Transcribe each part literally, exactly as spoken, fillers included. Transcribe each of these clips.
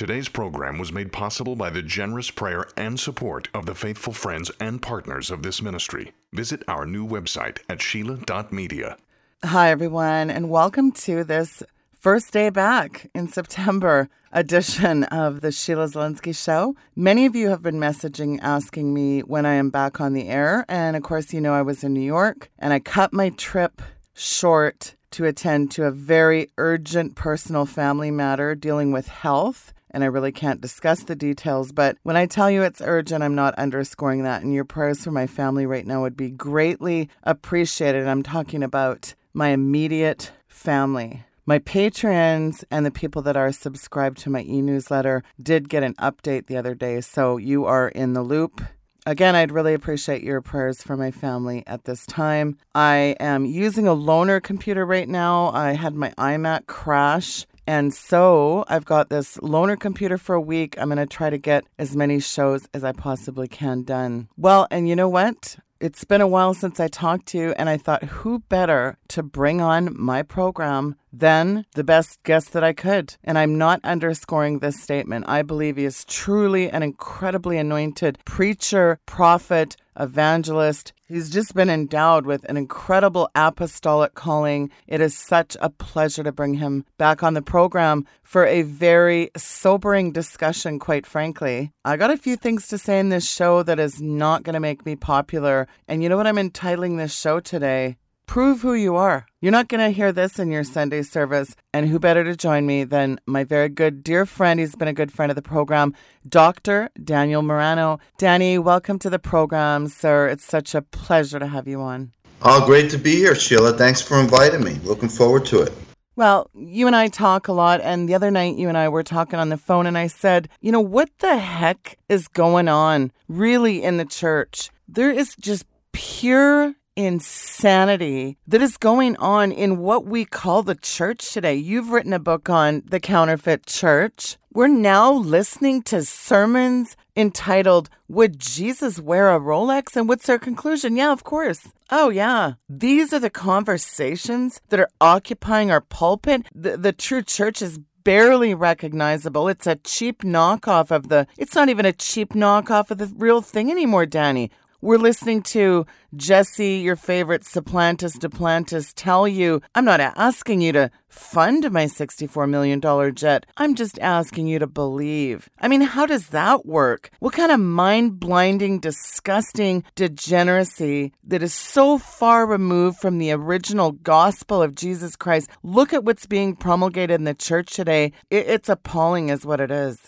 Today's program was made possible by the generous prayer and support of the faithful friends and partners of this ministry. Visit our new website at Sheila dot media. Hi, everyone, and welcome to this first day back in September edition of the Sheila Zelensky Show. Many of you have been messaging asking me when I am back on the air. And of course, you know, I was in New York and I cut my trip short to attend to a very urgent personal family matter dealing with health. And I really can't discuss the details. But when I tell you it's urgent, I'm not underscoring that. And your prayers for my family right now would be greatly appreciated. I'm talking about my immediate family. My patrons and the people that are subscribed to my e-newsletter did get an update the other day, so you are in the loop. Again, I'd really appreciate your prayers for my family at this time. I am using a loaner computer right now. I had my iMac crash, and so I've got this loaner computer for a week. I'm going to try to get as many shows as I possibly can done. Well, and you know what? It's been a while since I talked to you, and I thought, who better to bring on my program than the best guest that I could? And I'm not underscoring this statement. I believe he is truly an incredibly anointed preacher, prophet, evangelist. He's just been endowed with an incredible apostolic calling. It is such a pleasure to bring him back on the program for a very sobering discussion, quite frankly. I got a few things to say in this show that is not going to make me popular. And you know what I'm entitling this show today? Prove who you are. You're not going to hear this in your Sunday service. And who better to join me than my very good dear friend, he's been a good friend of the program, Doctor Daniel Morano. Danny, welcome to the program, sir. It's such a pleasure to have you on. Oh, great to be here, Sheila. Thanks for inviting me. Looking forward to it. Well, you and I talk a lot, and the other night you and I were talking on the phone, and I said, you know, what the heck is going on really in the church? There is just pure insanity that is going on in what we call the church today. You've written a book on the counterfeit church. We're now listening to sermons entitled, Would Jesus Wear a Rolex? And what's their conclusion? Yeah, of course. Oh, yeah. These are the conversations that are occupying our pulpit. The, the true church is barely recognizable. It's a cheap knockoff of the, it's not even a cheap knockoff of the real thing anymore, Danny. We're listening to Jesse, your favorite, Duplantis, Duplantis, tell you, I'm not asking you to fund my sixty-four million dollars jet. I'm just asking you to believe. I mean, how does that work? What kind of mind-blinding, disgusting degeneracy that is so far removed from the original gospel of Jesus Christ? Look at what's being promulgated in the church today. It's appalling is what it is.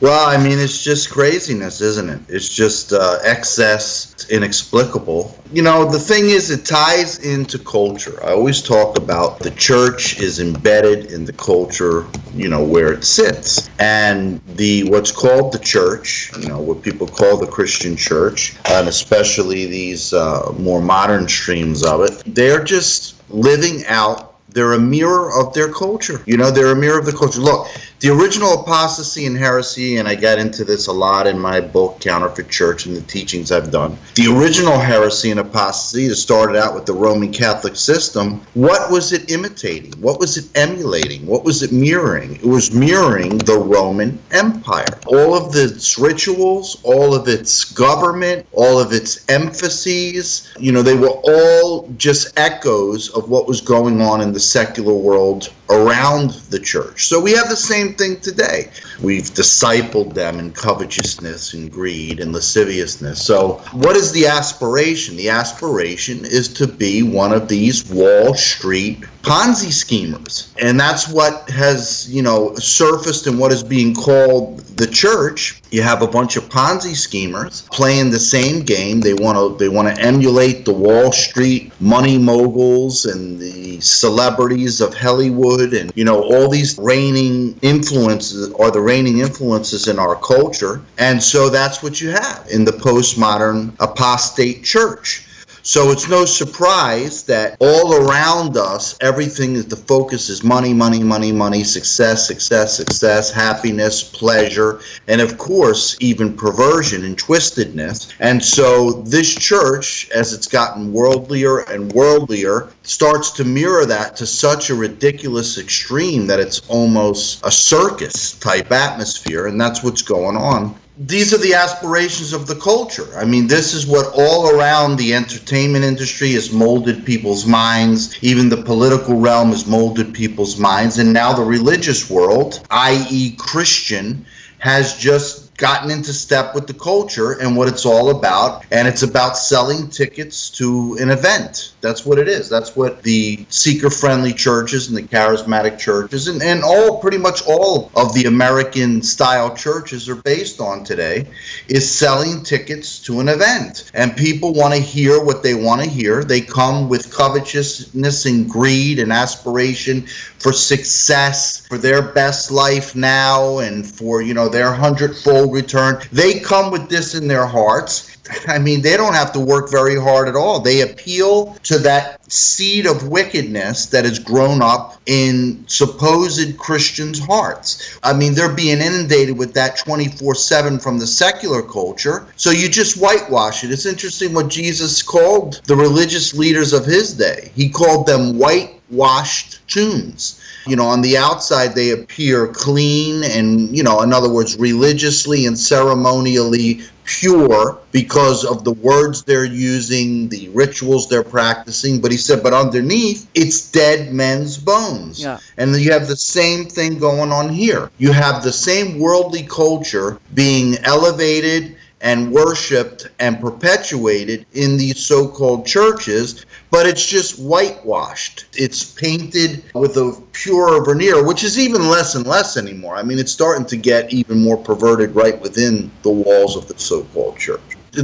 Well, I mean, it's just craziness, isn't it? It's just uh, excess. It's inexplicable. You know, the thing is, it ties into culture. I always talk about the church is embedded in the culture, you know, where it sits. And the what's called the church, you know, what people call the Christian church, and especially these uh, more modern streams of it, they're just living out. They're a mirror of their culture. You know, they're a mirror of the culture. Look, the original apostasy and heresy, and I got into this a lot in my book, Counterfeit Church, and the teachings I've done. The original heresy and apostasy that started out with the Roman Catholic system, what was it imitating? What was it emulating? What was it mirroring? It was mirroring the Roman Empire. All of its rituals, all of its government, all of its emphases, you know, they were all just echoes of what was going on in the secular world around the church. So we have the same thing today. We've discipled them in covetousness and greed and lasciviousness. So what is the aspiration? The aspiration is to be one of these Wall Street Ponzi schemers. And that's what has, you know, surfaced in what is being called the church. You have a bunch of Ponzi schemers playing the same game. They want to they want to emulate the Wall Street money moguls and the celebrities of Hollywood, and you know, all these reigning influences are the reigning influences in our culture. And so that's what you have in the postmodern apostate church. So it's no surprise that all around us, everything is, the focus is money, money, money, money, success, success, success, happiness, pleasure, and of course, even perversion and twistedness. And so this church, as it's gotten worldlier and worldlier, starts to mirror that to such a ridiculous extreme that it's almost a circus type atmosphere, and that's what's going on. These are the aspirations of the culture. I mean, this is what all around the entertainment industry has molded people's minds. Even the political realm has molded people's minds. And now the religious world, that is. Christian, has just gotten into step with the culture and what it's all about. And it's about selling tickets to an event. That's what it is. That's what the seeker-friendly churches and the charismatic churches and, and all pretty much all of the American-style churches are based on today, is selling tickets to an event. And people want to hear what they want to hear. They come with covetousness and greed and aspiration for success, for their best life now, and for, you know, their hundredfold return. They come with this in their hearts. I mean, they don't have to work very hard at all. They appeal to that seed of wickedness that has grown up in supposed Christians' hearts. I mean, they're being inundated with that twenty-four seven from the secular culture. So you just whitewash it. It's interesting what Jesus called the religious leaders of his day. He called them whitewashed tombs. You know, on the outside, they appear clean and, you know, in other words, religiously and ceremonially pure because of the words they're using, the rituals they're practicing. But he said, but underneath, it's dead men's bones. Yeah. And you have the same thing going on here. You have the same worldly culture being elevated and worshipped and perpetuated in these so-called churches, but it's just whitewashed. It's painted with a purer veneer, which is even less and less anymore. I mean, it's starting to get even more perverted right within the walls of the so-called church.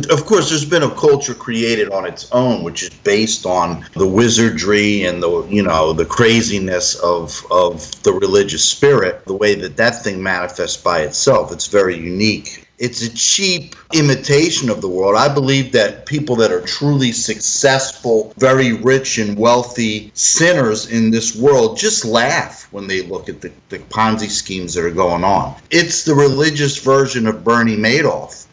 Of course, there's been a culture created on its own, which is based on the wizardry and the, you know, the craziness of of the religious spirit, the way that that thing manifests by itself. It's very unique. It's a cheap imitation of the world. I believe that people that are truly successful, very rich and wealthy sinners in this world just laugh when they look at the, the Ponzi schemes that are going on. It's the religious version of Bernie Madoff.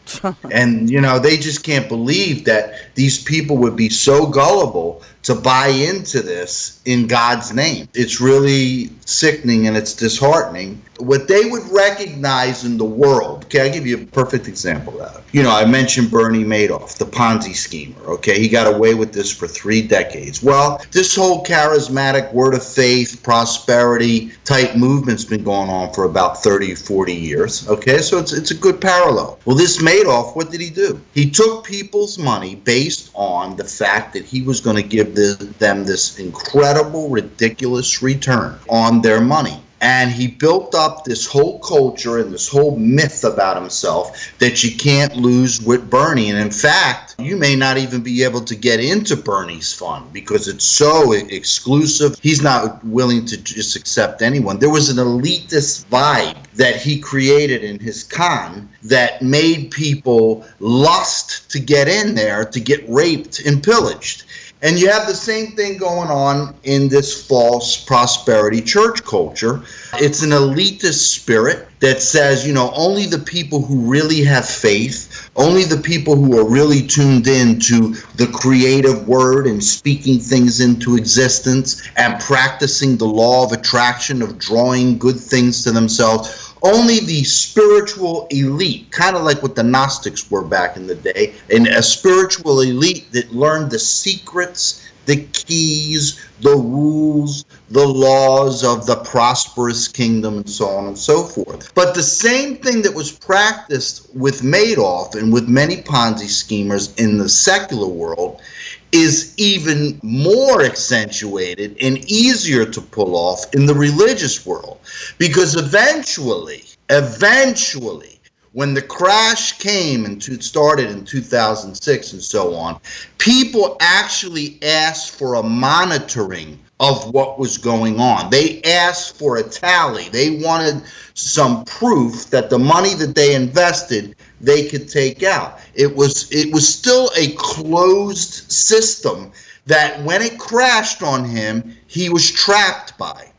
And, you know, they just can't believe that these people would be so gullible to buy into this in God's name. It's really sickening and it's disheartening. What they would recognize in the world, okay, I'll give you a perfect example of that. You know, I mentioned Bernie Madoff, the Ponzi schemer, okay? He got away with this for three decades. Well, this whole charismatic word of faith, prosperity type movement's been going on for about thirty, forty years, okay? So it's it's a good parallel. Well, this Madoff, what did he do? He took people's money based on the fact that he was going to give this, them this incredible, ridiculous return on their money. And he built up this whole culture and this whole myth about himself that you can't lose with Bernie. And in fact, you may not even be able to get into Bernie's fund because it's so exclusive. He's not willing to just accept anyone. There was an elitist vibe that he created in his con that made people lust to get in there, to get raped and pillaged. And you have the same thing going on in this false prosperity church culture. It's an elitist spirit that says, you know, only the people who really have faith, only the people who are really tuned in to the creative word and speaking things into existence and practicing the law of attraction, of drawing good things to themselves. Only the spiritual elite, kind of like what the Gnostics were back in the day, and a spiritual elite that learned the secrets, the keys, the rules, the laws of the prosperous kingdom, and so on and so forth. But the same thing that was practiced with Madoff and with many Ponzi schemers in the secular world is even more accentuated and easier to pull off in the religious world. Because eventually, eventually, when the crash came and started in two thousand six and so on, people actually asked for a monitoring of what was going on. They asked for a tally. They wanted some proof that the money that they invested, they could take out. It was it was still a closed system that when it crashed on him, he was trapped by.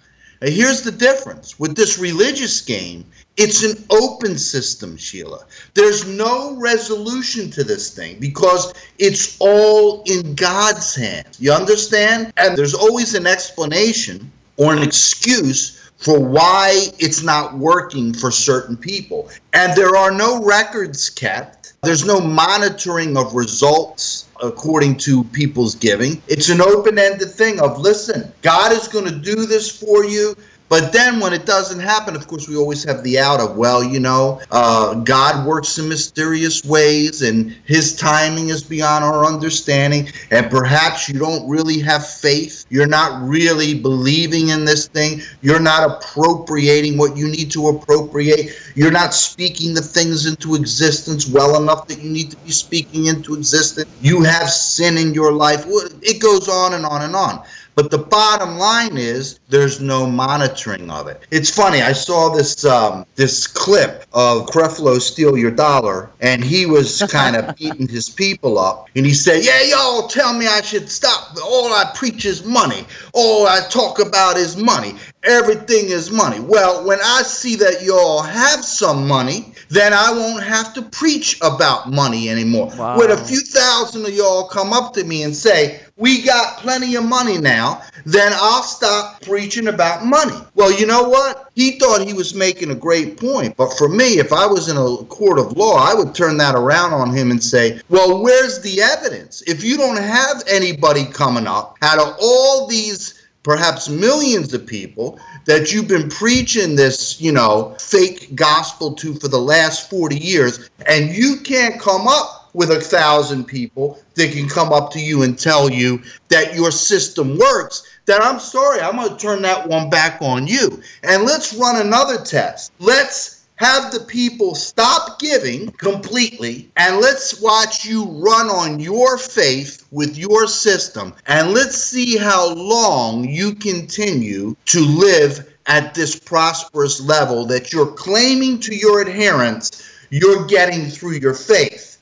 Now, here's the difference. With this religious game, it's an open system, Sheila. There's no resolution to this thing because it's all in God's hands. You understand? And there's always an explanation or an excuse for why it's not working for certain people. And there are no records kept. There's no monitoring of results according to people's giving. It's an open-ended thing of, listen, God is going to do this for you. But then when it doesn't happen, of course, we always have the out of, well, you know, uh, God works in mysterious ways and his timing is beyond our understanding. And perhaps you don't really have faith. You're not really believing in this thing. You're not appropriating what you need to appropriate. You're not speaking the things into existence well enough that you need to be speaking into existence. You have sin in your life. It goes on and on and on. But the bottom line is there's no monitoring of it. It's funny. I saw this um, this clip of Creflo Steal Your Dollar, and he was kind of beating his people up. And he said, yeah, y'all tell me I should stop. All I preach is money. All I talk about is money. Everything is money. Well, when I see that y'all have some money, then I won't have to preach about money anymore. Wow. When a few thousand of y'all come up to me and say, we got plenty of money now, then I'll stop preaching about money. Well, you know what? He thought he was making a great point. But for me, if I was in a court of law, I would turn that around on him and say, well, where's the evidence? If you don't have anybody coming up, out of all these perhaps millions of people that you've been preaching this, you know, fake gospel to for the last forty years, and you can't come up with a thousand people that can come up to you and tell you that your system works, then I'm sorry, I'm going to turn that one back on you. And let's run another test. Let's have the people stop giving completely, and let's watch you run on your faith with your system, and let's see how long you continue to live at this prosperous level that you're claiming to your adherents you're getting through your faith.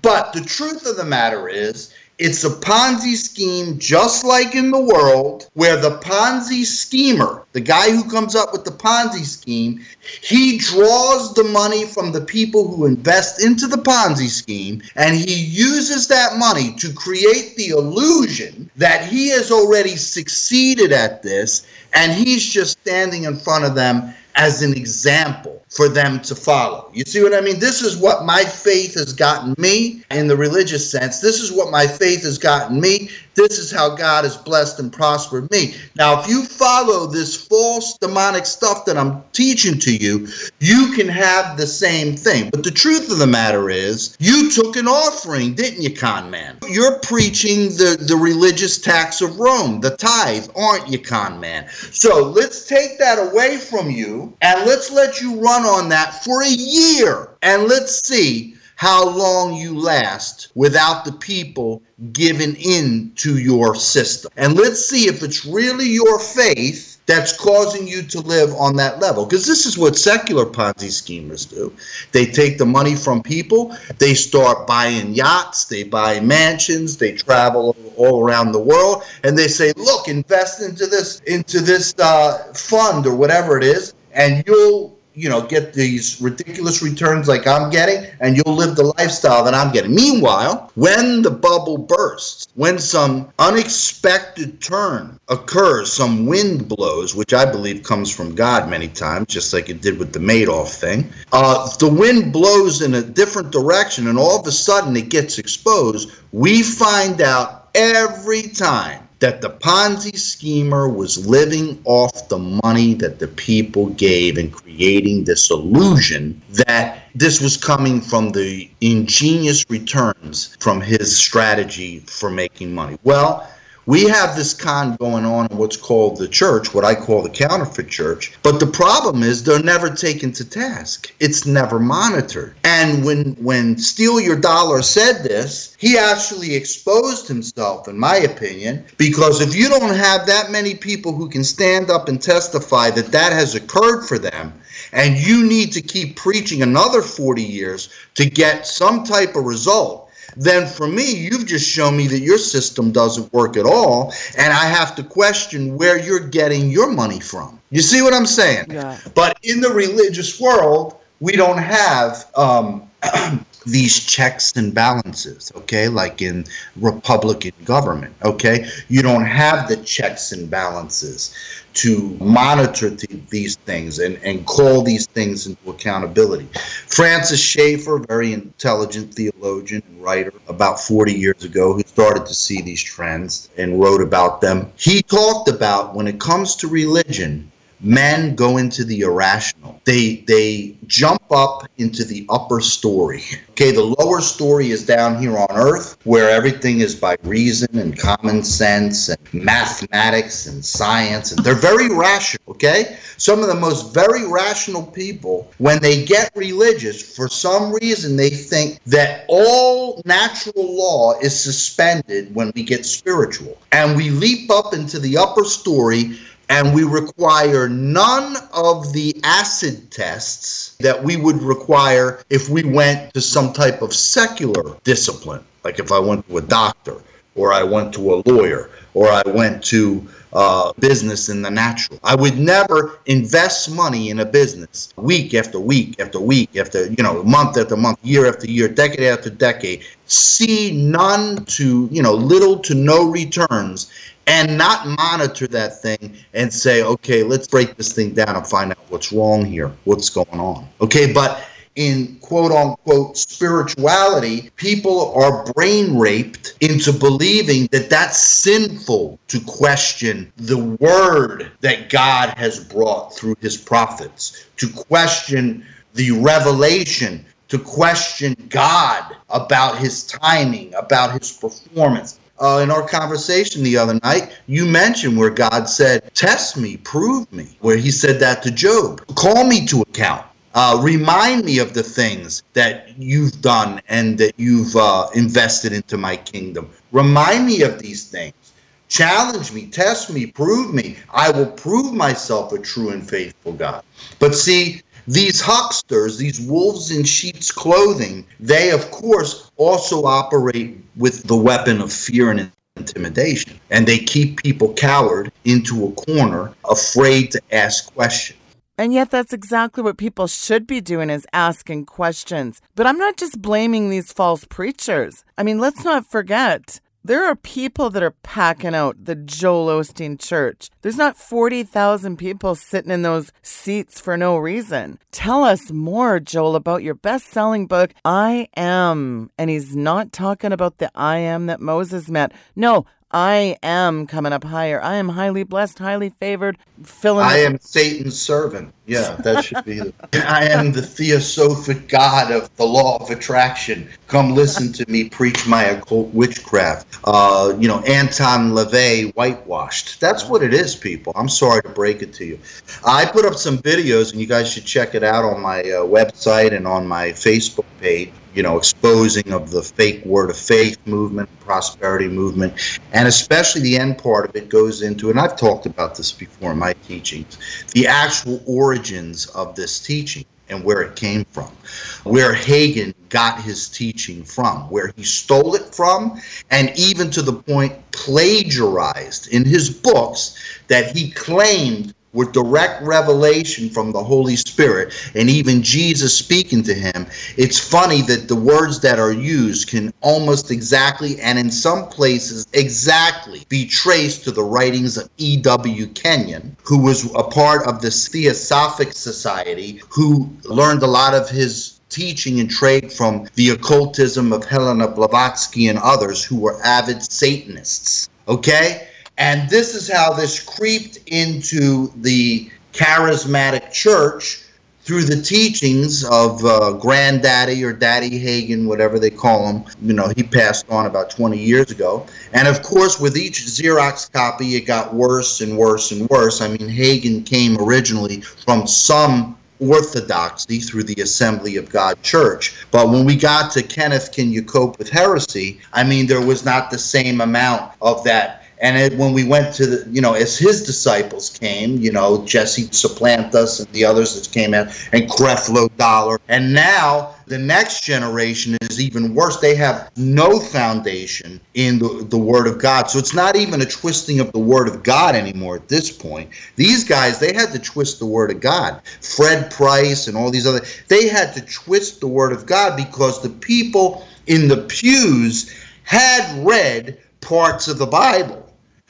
But the truth of the matter is, it's a Ponzi scheme, just like in the world, where the Ponzi schemer, the guy who comes up with the Ponzi scheme, he draws the money from the people who invest into the Ponzi scheme, and he uses that money to create the illusion that he has already succeeded at this, and he's just standing in front of them as an example for them to follow. You see what I mean? This is what my faith has gotten me in the religious sense. This is what my faith has gotten me. This is how God has blessed and prospered me. Now, if you follow this false demonic stuff that I'm teaching to you, you can have the same thing. But the truth of the matter is, you took an offering, didn't you, con man? You're preaching the, the religious tax of Rome, the tithe, aren't you, con man? So let's take that away from you, and let's let you run on that for a year, and let's see how long you last without the people giving in to your system. And let's see if it's really your faith that's causing you to live on that level. Because this is what secular Ponzi schemers do. They take the money from people. They start buying yachts. They buy mansions. They travel all around the world. And they say, look, invest into this, into this uh, fund or whatever it is, and you'll you know, get these ridiculous returns like I'm getting, and you'll live the lifestyle that I'm getting. Meanwhile, when the bubble bursts, when some unexpected turn occurs, some wind blows, which I believe comes from God many times, just like it did with the Madoff thing, uh, the wind blows in a different direction, and all of a sudden it gets exposed. We find out every time that the Ponzi schemer was living off the money that the people gave and creating this illusion that this was coming from the ingenious returns from his strategy for making money. Well, We have this con going on in what's called the church, what I call the counterfeit church. But the problem is they're never taken to task. It's never monitored. And when when Steal Your Dollar said this, he actually exposed himself, in my opinion, because if you don't have that many people who can stand up and testify that that has occurred for them, and you need to keep preaching another forty years to get some type of result, then for me, you've just shown me that your system doesn't work at all, and I have to question where you're getting your money from. You see what I'm saying? Yeah. But in the religious world, we don't have um, these checks and balances, okay, like in Republican government, okay? You don't have the checks and balances to monitor th- these things and, and call these things into accountability. Francis Schaeffer, very intelligent theologian and writer about forty years ago, who started to see these trends and wrote about them, he talked about when it comes to religion, men go into the irrational. They they jump up into the upper story. Okay, the lower story is down here on earth where everything is by reason and common sense and mathematics and science. And they're very rational, okay? Some of the most very rational people, when they get religious, for some reason they think that all natural law is suspended when we get spiritual. And we leap up into the upper story, and we require none of the acid tests that we would require if we went to some type of secular discipline, like if I went to a doctor, or I went to a lawyer, or I went to uh, business in the natural. I would never invest money in a business week after week after week after, you know, month after month, year after year, decade after decade, see none to, you know, little to no returns, and not monitor that thing and say, okay, let's break this thing down and find out what's wrong here, what's going on. Okay, but in quote-unquote spirituality, people are brain raped into believing that that's sinful to question the word that God has brought through his prophets, to question the revelation, to question God about his timing, about his performance. Uh, in our conversation the other night, you mentioned where God said, test me, prove me, where he said that to Job. Call me to account. Uh, remind me of the things that you've done and that you've uh, invested into my kingdom. Remind me of these things. Challenge me, test me, prove me. I will prove myself a true and faithful God. But see, these hucksters, these wolves in sheep's clothing, they, of course, also operate with the weapon of fear and intimidation. And they keep people cowered into a corner, afraid to ask questions. And yet that's exactly what people should be doing, is asking questions. But I'm not just blaming these false preachers. I mean, let's not forget, there are people that are packing out the Joel Osteen Church. There's not forty thousand people sitting in those seats for no reason. Tell us more, Joel, about your best-selling book, I Am. And he's not talking about the I Am that Moses met. No, I am coming up higher. I am highly blessed, highly favored. Filling I am Satan's servant. Yeah, that should be the I am the theosophic God of the law of attraction. Come listen to me preach my occult witchcraft. Uh, you know, Anton LaVey whitewashed. That's what it is, people. I'm sorry to break it to you. I put up some videos, and you guys should check it out on my uh, website and on my Facebook page, you know, exposing of the fake word of faith movement, prosperity movement, and especially the end part of it goes into, and I've talked about this before in my teachings, the actual origins of this teaching and where it came from, where Hagen got his teaching from, where he stole it from, and even to the point plagiarized in his books that he claimed with direct revelation from the Holy Spirit and even Jesus speaking to him. It's funny that the words that are used can almost exactly, and in some places exactly, be traced to the writings of E W Kenyon, who was a part of the Theosophic Society, who learned a lot of his teaching and trade from the occultism of Helena Blavatsky and others who were avid Satanists, okay? And this is how this creeped into the charismatic church through the teachings of uh, Granddaddy or Daddy Hagen, whatever they call him. You know, he passed on about twenty years ago. And, of course, with each Xerox copy, it got worse and worse and worse. I mean, Hagen came originally from some orthodoxy through the Assembly of God Church. But when we got to Kenneth, Can You Cope with Heresy? I mean, there was not the same amount of that. And it, when we went to the, you know, as his disciples came, you know, Jesse Duplantis and the others that came out, and Creflo Dollar. And now the next generation is even worse. They have no foundation in the, the Word of God. So it's not even a twisting of the Word of God anymore at this point. These guys, they had to twist the Word of God. Fred Price and all these other, they had to twist the Word of God because the people in the pews had read parts of the Bible.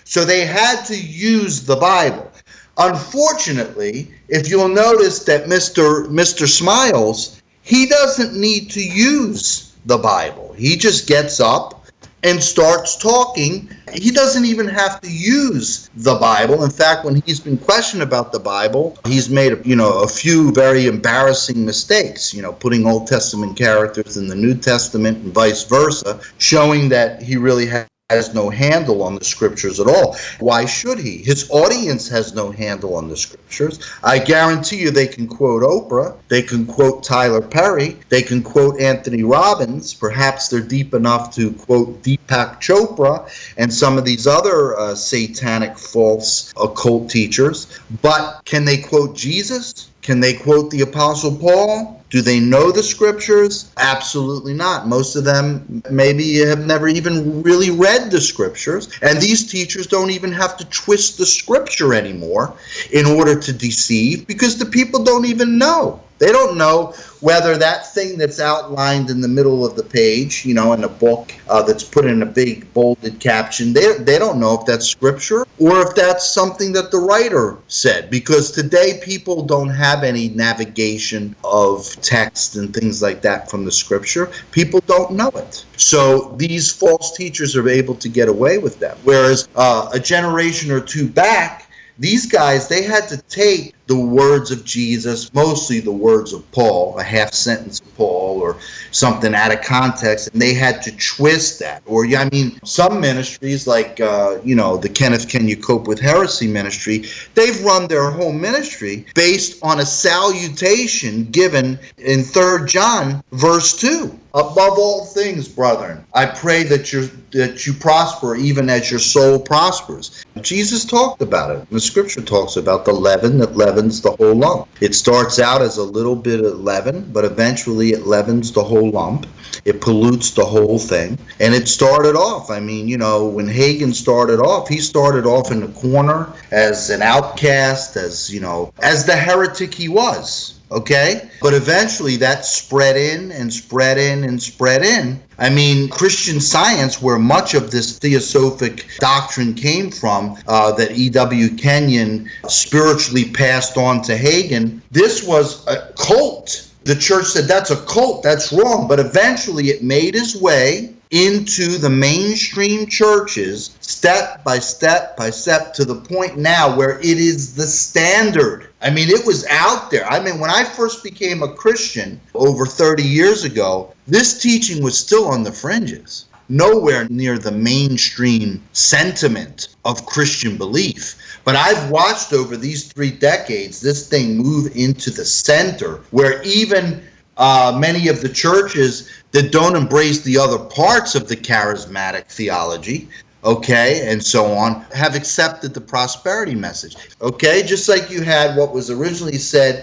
So they had to use the Bible. Unfortunately, if you'll notice that Mister Mister Smiles, he doesn't need to use the Bible. He just gets up and starts talking. He doesn't even have to use the Bible. In fact, when he's been questioned about the Bible, he's made, you know, a few very embarrassing mistakes, you know, putting Old Testament characters in the New Testament and vice versa, showing that he really had has no handle on the scriptures at all. Why should he? His audience has no handle on the scriptures. I guarantee you they can quote Oprah. They can quote Tyler Perry. They can quote Anthony Robbins. Perhaps they're deep enough to quote Deepak Chopra and some of these other uh, satanic false occult teachers. But can they quote Jesus? Can they quote the Apostle Paul? Do they know the scriptures? Absolutely not. Most of them maybe have never even really read the scriptures. And these teachers don't even have to twist the scripture anymore in order to deceive, because the people don't even know. They don't know whether that thing that's outlined in the middle of the page, you know, in a book uh, that's put in a big bolded caption, they they don't know if that's scripture or if that's something that the writer said. Because today people don't have any navigation of text and things like that from the scripture. People don't know it. So these false teachers are able to get away with that. Whereas uh, a generation or two back, these guys, they had to take the words of Jesus, mostly the words of Paul, a half sentence of Paul or something out of context, and they had to twist that. Or, I mean, some ministries like, uh, you know, the Kenneth Can You Cope with Heresy ministry, they've run their whole ministry based on a salutation given in Third John verse two. Above all things, brethren, I pray that you that you prosper even as your soul prospers. Jesus talked about it. The scripture talks about the leaven that leavens the whole lump. It starts out as a little bit of leaven, but eventually it leavens the whole lump. It pollutes the whole thing. And it started off, I mean, you know, when Hagen started off, he started off in the corner as an outcast, as, you know, as the heretic he was. Okay? But eventually that spread in and spread in and spread in. I mean, Christian Science, where much of this theosophic doctrine came from, uh, that E W Kenyon spiritually passed on to Hagen, this was a cult. The church said, that's a cult, that's wrong. But eventually it made its way into the mainstream churches, step by step by step, to the point now where it is the standard. I mean, it was out there. I mean, when I first became a Christian over thirty years ago, this teaching was still on the fringes, nowhere near the mainstream sentiment of Christian belief. But I've watched over these three decades this thing move into the center, where even Uh, many of the churches that don't embrace the other parts of the charismatic theology, okay, and so on, have accepted the prosperity message, okay? Just like you had what was originally said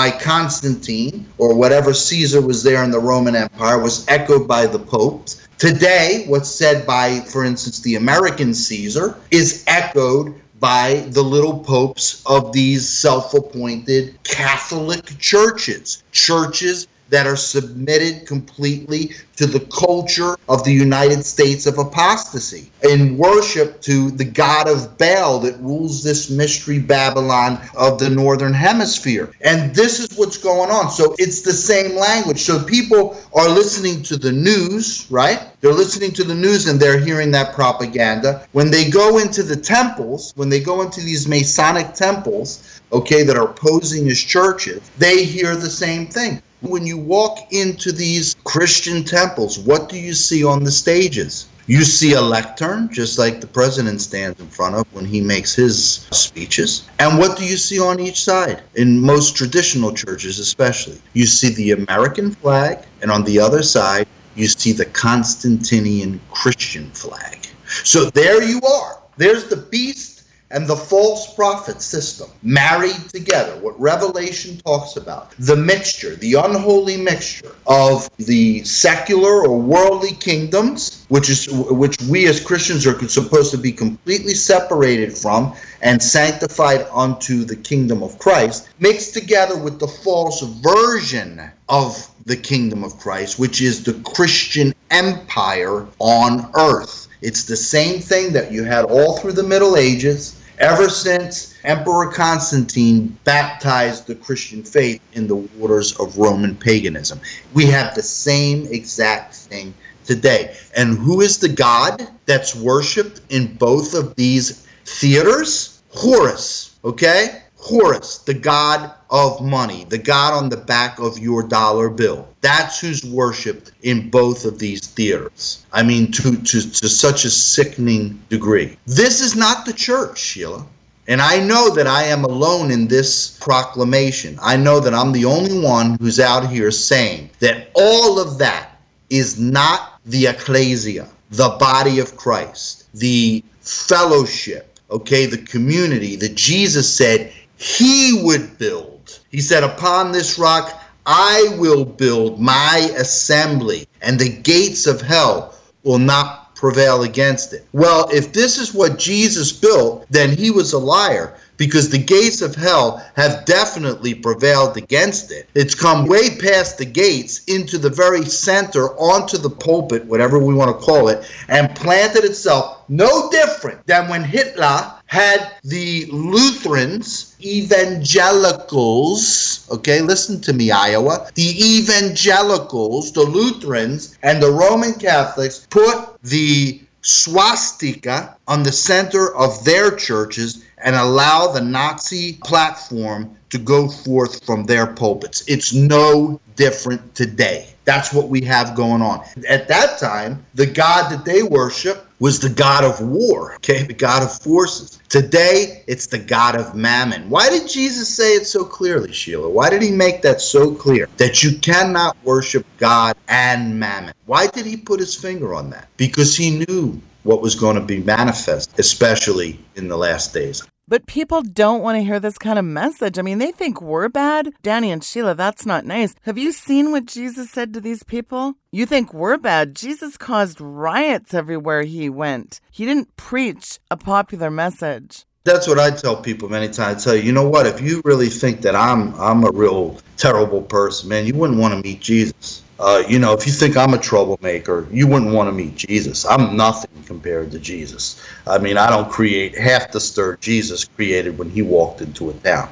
by Constantine, or whatever Caesar was there in the Roman Empire, was echoed by the popes. Today, what's said by, for instance, the American Caesar is echoed by the little popes of these self-appointed Catholic churches, churches that are submitted completely to the culture of the United States of apostasy, in worship to the god of Baal that rules this mystery Babylon of the Northern Hemisphere. And this is what's going on. So it's the same language. So people are listening to the news, right? They're listening to the news and they're hearing that propaganda. When they go into the temples, when they go into these Masonic temples, okay, that are posing as churches, they hear the same thing. When you walk into these Christian temples, what do you see on the stages? You see a lectern, just like the president stands in front of when he makes his speeches. And what do you see on each side? In most traditional churches especially, you see the American flag, and on the other side, you see the Constantinian Christian flag. So there you are. There's the beast and the false prophet system married together, what Revelation talks about, the mixture, the unholy mixture of the secular or worldly kingdoms, which is which we as Christians are supposed to be completely separated from and sanctified unto the kingdom of Christ, mixed together with the false version of the kingdom of Christ, which is the Christian empire on earth. It's the same thing that you had all through the Middle Ages, ever since Emperor Constantine baptized the Christian faith in the waters of Roman paganism. We have the same exact thing today. And who is the god that's worshipped in both of these theaters? Horus, okay? Horus, the god of money, the god on the back of your dollar bill. That's who's worshipped in both of these theaters. I mean, to, to, to such a sickening degree. This is not the church, Sheila. And I know that I am alone in this proclamation. I know that I'm the only one who's out here saying that all of that is not the ecclesia, the body of Christ, the fellowship, okay, the community that Jesus said he would build. He said, upon this rock, I will build my assembly, and the gates of hell will not prevail against it. Well, if this is what Jesus built, then he was a liar, because the gates of hell have definitely prevailed against it. It's come way past the gates into the very center, onto the pulpit, whatever we want to call it, and planted itself no different than when Hitler had the Lutherans, evangelicals, okay, listen to me, Iowa, the evangelicals, the Lutherans, and the Roman Catholics put the swastika on the center of their churches and allow the Nazi platform to go forth from their pulpits. It's no different today. That's what we have going on. At that time, the god that they worship was the god of war, okay, the god of forces. Today, it's the god of mammon. Why did Jesus say it so clearly, Sheila? Why did he make that so clear, that you cannot worship God and mammon? Why did he put his finger on that? Because he knew what was going to be manifest, especially in the last days. But people don't want to hear this kind of message. I mean, they think we're bad. Danny and Sheila, that's not nice. Have you seen what Jesus said to these people? You think we're bad. Jesus caused riots everywhere he went. He didn't preach a popular message. That's what I tell people many times. I tell you, you know what? If you really think that I'm I'm a real terrible person, man, you wouldn't want to meet Jesus. Uh, you know, if you think I'm a troublemaker, you wouldn't want to meet Jesus. I'm nothing compared to Jesus. I mean, I don't create half the stir Jesus created when he walked into a town.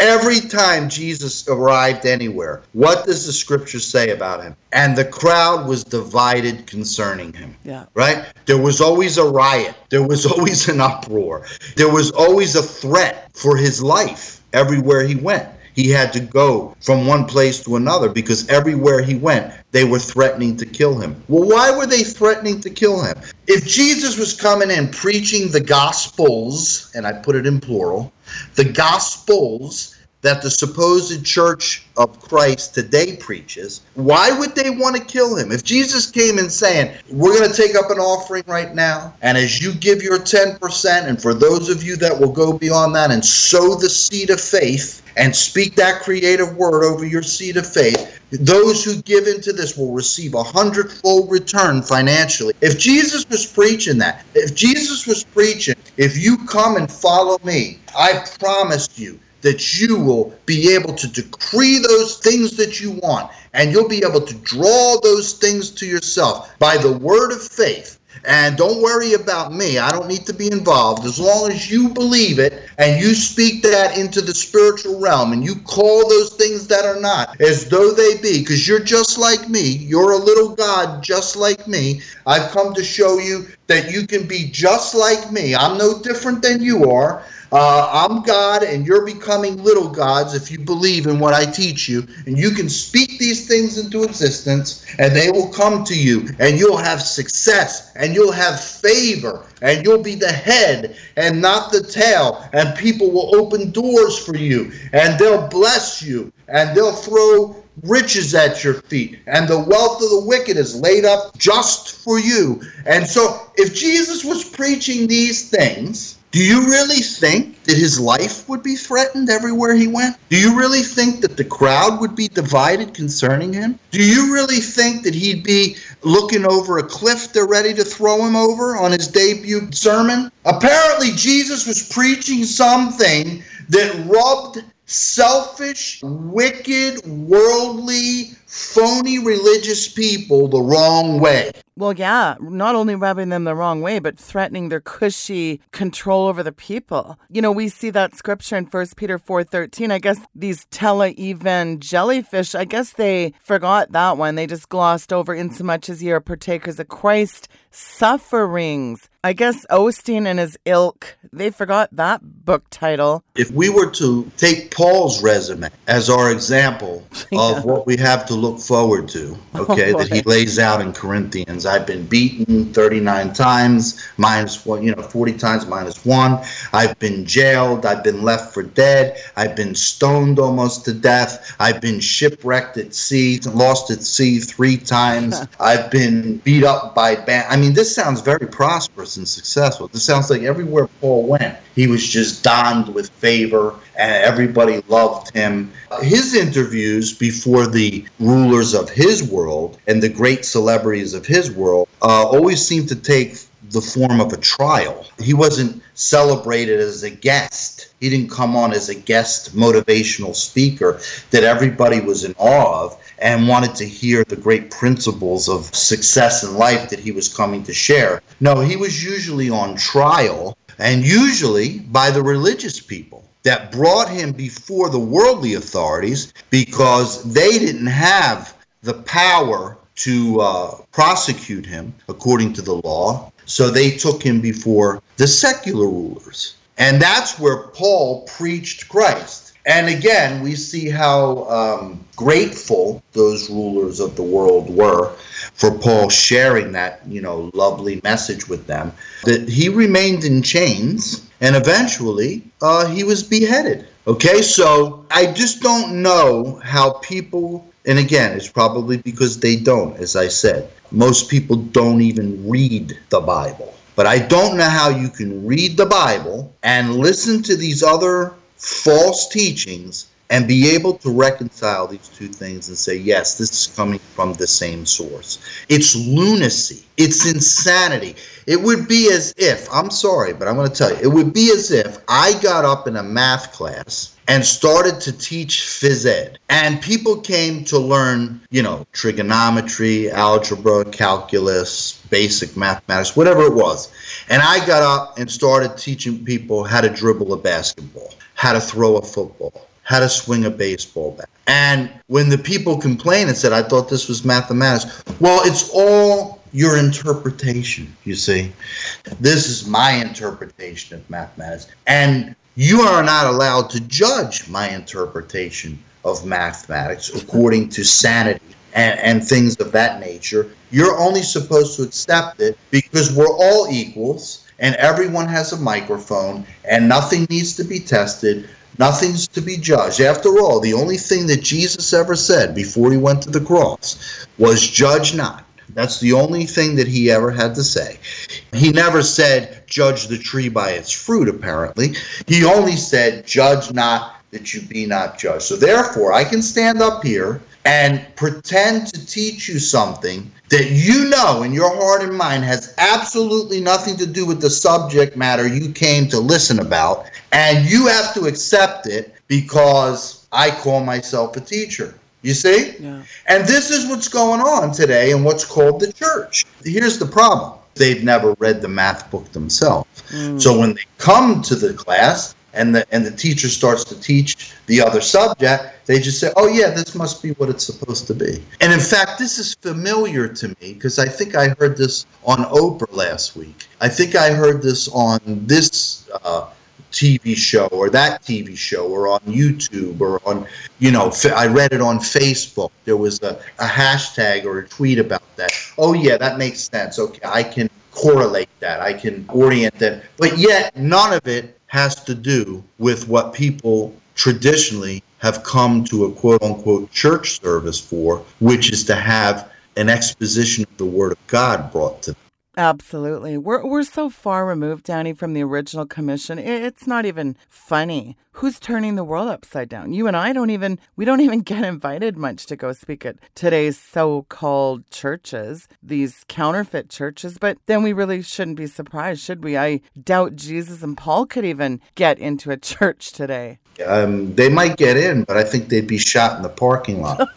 Every time Jesus arrived anywhere, what does the scripture say about him? And the crowd was divided concerning him. Yeah. Right? There was always a riot. There was always an uproar. There was always a threat for his life everywhere he went. He had to go from one place to another because everywhere he went, they were threatening to kill him. Well, why were they threatening to kill him? If Jesus was coming and preaching the gospels, and I put it in plural, the gospels that the supposed church of Christ today preaches, why would they want to kill him? If Jesus came and saying, we're going to take up an offering right now, and as you give your ten percent, and for those of you that will go beyond that and sow the seed of faith and speak that creative word over your seed of faith, those who give into this will receive a hundredfold return financially. If Jesus was preaching that, if Jesus was preaching, if you come and follow me, I promise you, that you will be able to decree those things that you want, and you'll be able to draw those things to yourself by the word of faith. And don't worry about me. I don't need to be involved. As long as you believe it and you speak that into the spiritual realm and you call those things that are not as though they be, because you're just like me. You're a little God just like me. I've come to show you that you can be just like me. I'm no different than you are. Uh, I'm God, and you're becoming little gods if you believe in what I teach you. And you can speak these things into existence, and they will come to you. And you'll have success, and you'll have favor, and you'll be the head and not the tail. And people will open doors for you, and they'll bless you, and they'll throw riches at your feet, and the wealth of the wicked is laid up just for you. And so if Jesus was preaching these things, do you really think that his life would be threatened everywhere he went? Do you really think that the crowd would be divided concerning him? Do you really think that he'd be looking over a cliff they're ready to throw him over on his debut sermon? Apparently, Jesus was preaching something that rubbed selfish, wicked, worldly, phony religious people the wrong way. Well, yeah, not only rubbing them the wrong way, but threatening their cushy control over the people. You know, we see that scripture in First Peter four thirteen. I guess these tele-even jellyfish, I guess they forgot that one. They just glossed over, insomuch as ye are partakers of Christ's sufferings. I guess Osteen and his ilk, they forgot that book title. If we were to take Paul's resume as our example yeah. of what we have to look forward to, okay, oh, that he lays out in Corinthians, I've been beaten thirty-nine times, minus one, you know, forty times minus one. I've been jailed. I've been left for dead. I've been stoned almost to death. I've been shipwrecked at sea, lost at sea three times. I've been beat up by band. I mean, this sounds very prosperous and successful. This sounds like everywhere Paul went, he was just donned with favor and everybody loved him. His interviews before the rulers of his world and the great celebrities of his world uh, always seemed to take the form of a trial. He wasn't celebrated as a guest. He didn't come on as a guest motivational speaker that everybody was in awe of and wanted to hear the great principles of success in life that he was coming to share. No, he was usually on trial, and usually by the religious people that brought him before the worldly authorities because they didn't have the power to uh, prosecute him according to the law. So they took him before the secular rulers. And that's where Paul preached Christ. And again, we see how um, grateful those rulers of the world were for Paul sharing that, you know, lovely message with them. That he remained in chains, and eventually uh, he was beheaded. Okay, so I just don't know how people, and again, it's probably because they don't, as I said. Most people don't even read the Bible. But I don't know how you can read the Bible and listen to these other false teachings and be able to reconcile these two things and say, yes, this is coming from the same source. It's lunacy. It's insanity. It would be as if, I'm sorry, but I'm going to tell you, it would be as if I got up in a math class and started to teach phys ed. And people came to learn, you know, trigonometry, algebra, calculus, basic mathematics, whatever it was. And I got up and started teaching people how to dribble a basketball, how to throw a football, how to swing a baseball bat. And when the people complained and said, I thought this was mathematics, well, it's all your interpretation, you see. This is my interpretation of mathematics. And you are not allowed to judge my interpretation of mathematics according to sanity and, and things of that nature. You're only supposed to accept it because we're all equals and everyone has a microphone and nothing needs to be tested. Nothing's to be judged. After all, the only thing that Jesus ever said before he went to the cross was judge not. That's the only thing that he ever had to say. He never said judge the tree by its fruit, apparently. He only said judge not that you be not judged. So therefore, I can stand up here and pretend to teach you something that you know in your heart and mind has absolutely nothing to do with the subject matter you came to listen about, and you have to accept it because I call myself a teacher. You see? Yeah. And this is what's going on today in what's called the church. Here's the problem. They've never read the math book themselves. Mm. So when they come to the class and the and the teacher starts to teach the other subject, they just say, oh, yeah, this must be what it's supposed to be. And in fact, this is familiar to me because I think I heard this on Oprah last week. I think I heard this on this uh T V show or that T V show or on YouTube or on, you know, I read it on Facebook. There was a, a hashtag or a tweet about that. Oh, yeah, that makes sense. Okay, I can correlate that. I can orient that. But yet none of it has to do with what people traditionally have come to a quote unquote church service for, which is to have an exposition of the Word of God brought to them. Absolutely. We're we're so far removed, Danny, from the original commission. It's not even funny. Who's turning the world upside down? You and I don't even, we don't even get invited much to go speak at today's so-called churches, these counterfeit churches, but then we really shouldn't be surprised, should we? I doubt Jesus and Paul could even get into a church today. Um, they might get in, but I think they'd be shot in the parking lot.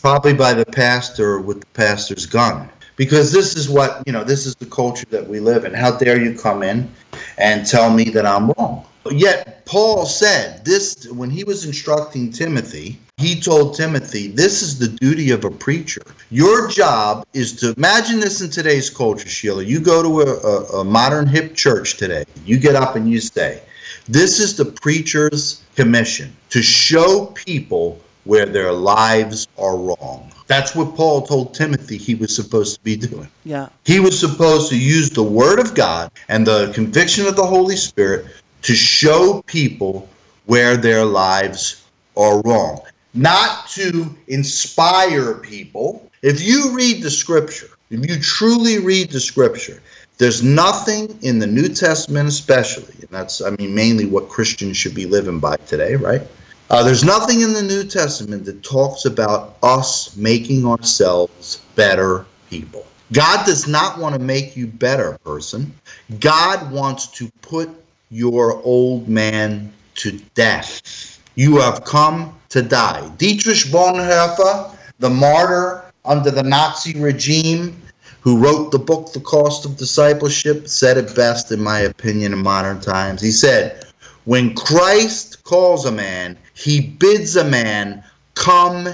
Probably by the pastor with the pastor's gun. Because this is what, you know, this is the culture that we live in. How dare you come in and tell me that I'm wrong? Yet Paul said this when he was instructing Timothy, he told Timothy, this is the duty of a preacher. Your job is to imagine this in today's culture, Sheila. You go to a, a, a modern hip church today. You get up and you say, this is the preacher's commission, to show people where their lives are wrong. That's what Paul told Timothy he was supposed to be doing. Yeah. He was supposed to use the Word of God and the conviction of the Holy Spirit to show people where their lives are wrong, not to inspire people. If you read the Scripture, if you truly read the Scripture, there's nothing in the New Testament especially, and that's, I mean, mainly what Christians should be living by today, right? Uh, there's nothing in the New Testament that talks about us making ourselves better people. God does not want to make you better, person. God wants to put your old man to death. You have come to die. Dietrich Bonhoeffer, the martyr under the Nazi regime, who wrote the book The Cost of Discipleship, said it best, in my opinion, in modern times. He said, when Christ calls a man, he bids a man come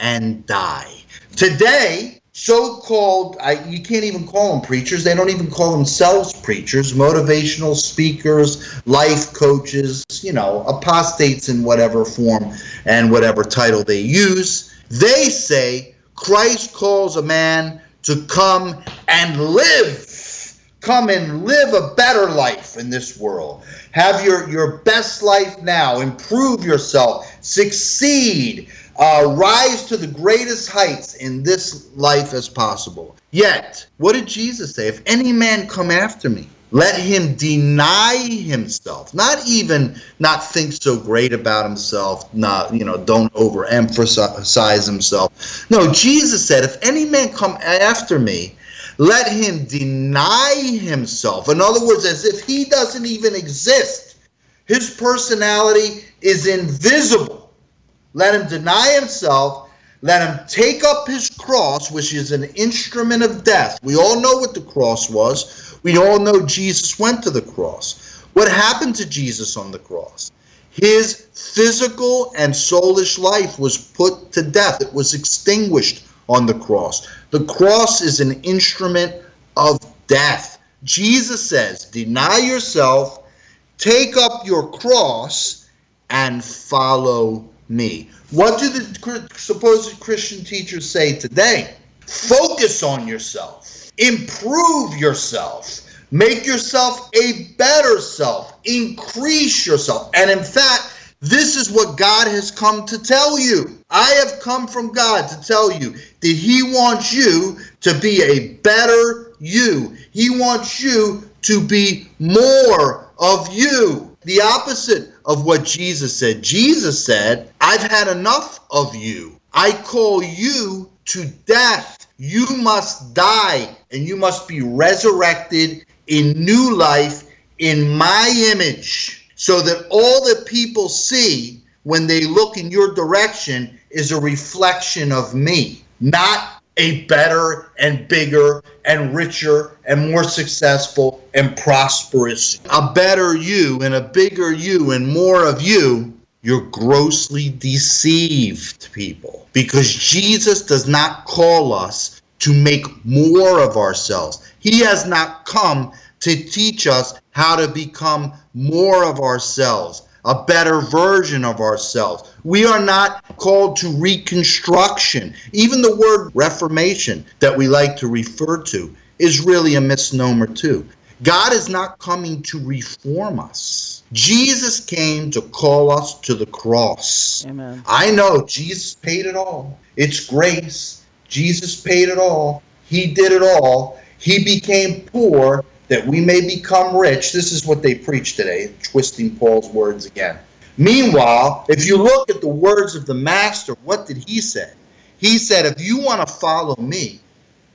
and die. Today, so-called, I, you can't even call them preachers. They don't even call themselves preachers, motivational speakers, life coaches, you know, apostates in whatever form and whatever title they use. They say Christ calls a man to come and live. Come and live a better life in this world. Have your, your best life now. Improve yourself. Succeed. Uh, rise to the greatest heights in this life as possible. Yet, what did Jesus say? If any man come after me, let him deny himself. Not even not think so great about himself. Not, you know, don't overemphasize himself. No, Jesus said, if any man come after me, let him deny himself. In other words, as if he doesn't even exist. His personality is invisible. Let him deny himself. Let him take up his cross, which is an instrument of death. We all know what the cross was. We all know Jesus went to the cross. What happened to Jesus on the cross? His physical and soulish life was put to death. It was extinguished on the cross. The cross is an instrument of death. Jesus says, deny yourself, take up your cross, and follow me. What do the supposed Christian teachers say today? Focus on yourself. Improve yourself. Make yourself a better self. Increase yourself. And in fact, this is what God has come to tell you. I have come from God to tell you that he wants you to be a better you. He wants you to be more of you. The opposite of what Jesus said. Jesus said, I've had enough of you. I call you to death. You must die and you must be resurrected in new life in my image. So that all that people see when they look in your direction is a reflection of me, not a better and bigger and richer and more successful and prosperous. A better you and a bigger you and more of you, you're grossly deceived, people, because Jesus does not call us to make more of ourselves. He has not come to teach us how to become more of ourselves, a better version of ourselves. We are not called to reconstruction. Even the word reformation that we like to refer to is really a misnomer too. God is not coming to reform us. Jesus came to call us to the cross. Amen. I know Jesus paid it all. It's grace. Jesus paid it all. He did it all. He became poor that we may become rich. This is what they preach today, twisting Paul's words again. Meanwhile, if you look at the words of the Master, what did he say? He said, if you want to follow me,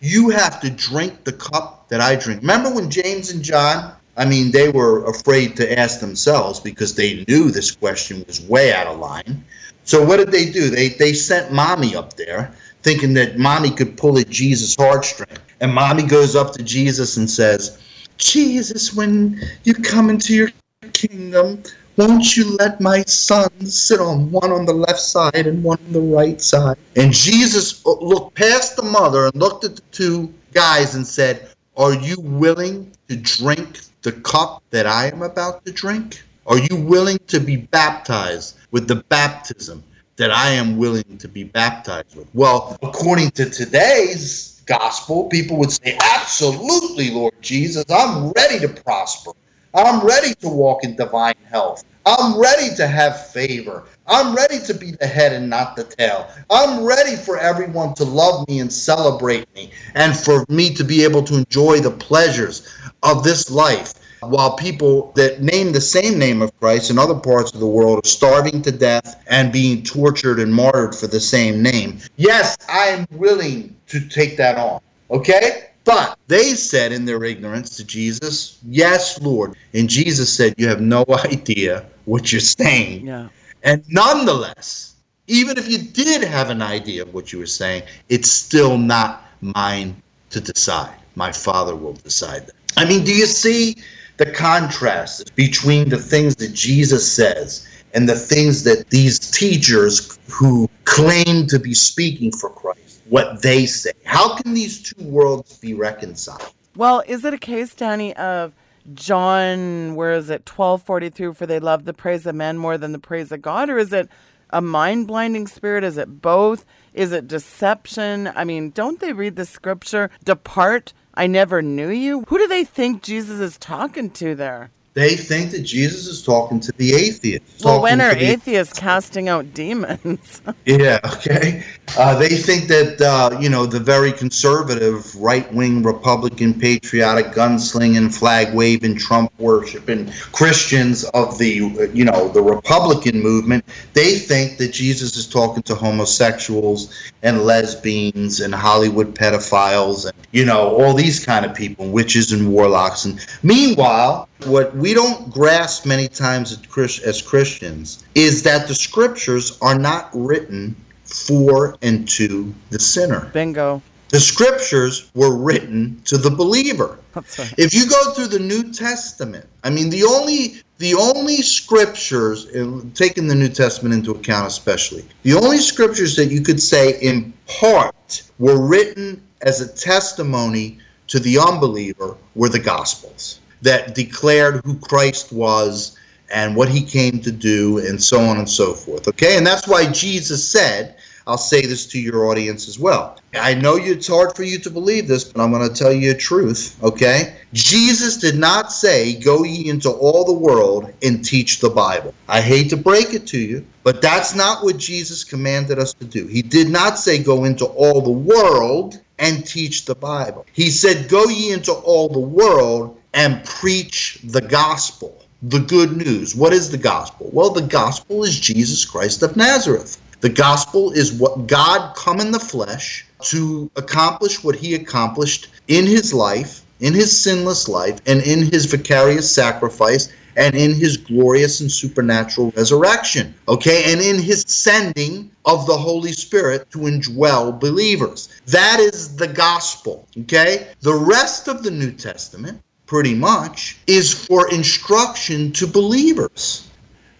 you have to drink the cup that I drink. Remember when James and John, I mean, they were afraid to ask themselves because they knew this question was way out of line. So what did they do? They they sent mommy up there thinking that mommy could pull at Jesus' heartstring. And mommy goes up to Jesus and says, Jesus, when you come into your kingdom, won't you let my son sit on one on the left side and one on the right side? And Jesus looked past the mother and looked at the two guys and said, are you willing to drink the cup that I am about to drink? Are you willing to be baptized with the baptism that I am willing to be baptized with? Well, according to today's gospel, people would say, absolutely, Lord Jesus, I'm ready to prosper. I'm ready to walk in divine health. I'm ready to have favor. I'm ready to be the head and not the tail. I'm ready for everyone to love me and celebrate me and for me to be able to enjoy the pleasures of this life. While people that name the same name of Christ in other parts of the world are starving to death and being tortured and martyred for the same name. Yes, I am willing to take that on. Okay? But they said in their ignorance to Jesus, yes, Lord. And Jesus said, you have no idea what you're saying. Yeah. And nonetheless, even if you did have an idea of what you were saying, it's still not mine to decide. My Father will decide that. I mean, do you see the contrast between the things that Jesus says and the things that these teachers who claim to be speaking for Christ, what they say? How can these two worlds be reconciled? Well, is it a case, Danny, of John, where is it, twelve forty-three, for they love the praise of men more than the praise of God? Or is it a mind-blinding spirit? Is it both? Is it deception? I mean, don't they read the scripture, depart, I never knew you? Who do they think Jesus is talking to there? They think that Jesus is talking to the atheists. Well, when are atheists casting out demons? Yeah, okay. Uh, they think that, uh, you know, the very conservative, right-wing, Republican, patriotic, gunslinging, flag-waving, Trump-worshipping Christians of the, you know, the Republican movement, they think that Jesus is talking to homosexuals and lesbians and Hollywood pedophiles and, you know, all these kind of people, witches and warlocks. And meanwhile, what we don't grasp many times as Christians is that the scriptures are not written for and to the sinner. Bingo. The scriptures were written to the believer. Right. If you go through the New Testament, I mean, the only the only scriptures, and taking the New Testament into account especially, the only scriptures that you could say in part were written as a testimony to the unbeliever were the Gospels, that declared who Christ was and what he came to do and so on and so forth. Okay, and that's why Jesus said, I'll say this to your audience as well. I know it's hard for you to believe this, but I'm going to tell you the truth, okay? Jesus did not say, go ye into all the world and teach the Bible. I hate to break it to you, but that's not what Jesus commanded us to do. He did not say, go into all the world and teach the Bible. He said, go ye into all the world and preach the gospel, the good news. What is the gospel? Well, the gospel is Jesus Christ of Nazareth. The gospel is what God come in the flesh to accomplish what he accomplished in his life, in his sinless life, and in his vicarious sacrifice and in his glorious and supernatural resurrection, okay, and in his sending of the Holy Spirit to indwell believers. That is the gospel, okay? The rest of the New Testament, pretty much, is for instruction to believers.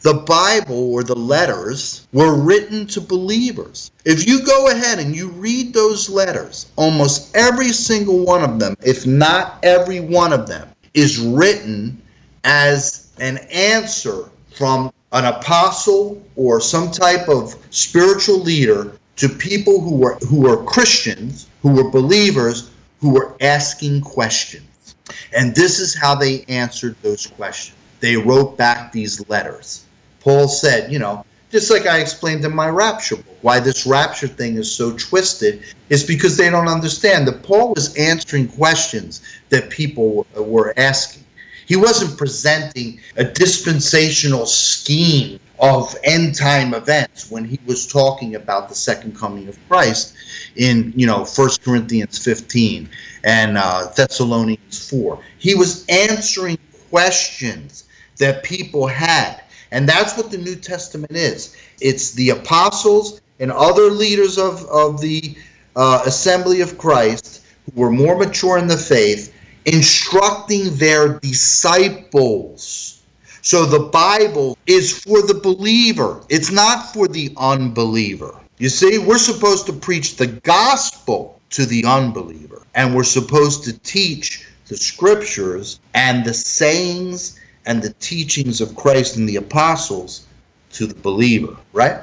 The Bible, or the letters, were written to believers. If you go ahead and you read those letters, almost every single one of them, if not every one of them, is written as an answer from an apostle or some type of spiritual leader to people who were who were Christians, who were believers, who were asking questions. And this is how they answered those questions. They wrote back these letters. Paul said, you know, just like I explained in my rapture book, why this rapture thing is so twisted is because they don't understand that Paul was answering questions that people were asking. He wasn't presenting a dispensational scheme of end-time events when he was talking about the second coming of Christ in, you know, First Corinthians fifteen and uh, Thessalonians four. He was answering questions that people had. And that's what the New Testament is. It's the apostles and other leaders of, of the uh, Assembly of Christ who were more mature in the faith, instructing their disciples. So the Bible is for the believer. It's not for the unbeliever. You see, we're supposed to preach the gospel to the unbeliever. And we're supposed to teach the scriptures and the sayings and the teachings of Christ and the apostles to the believer, right?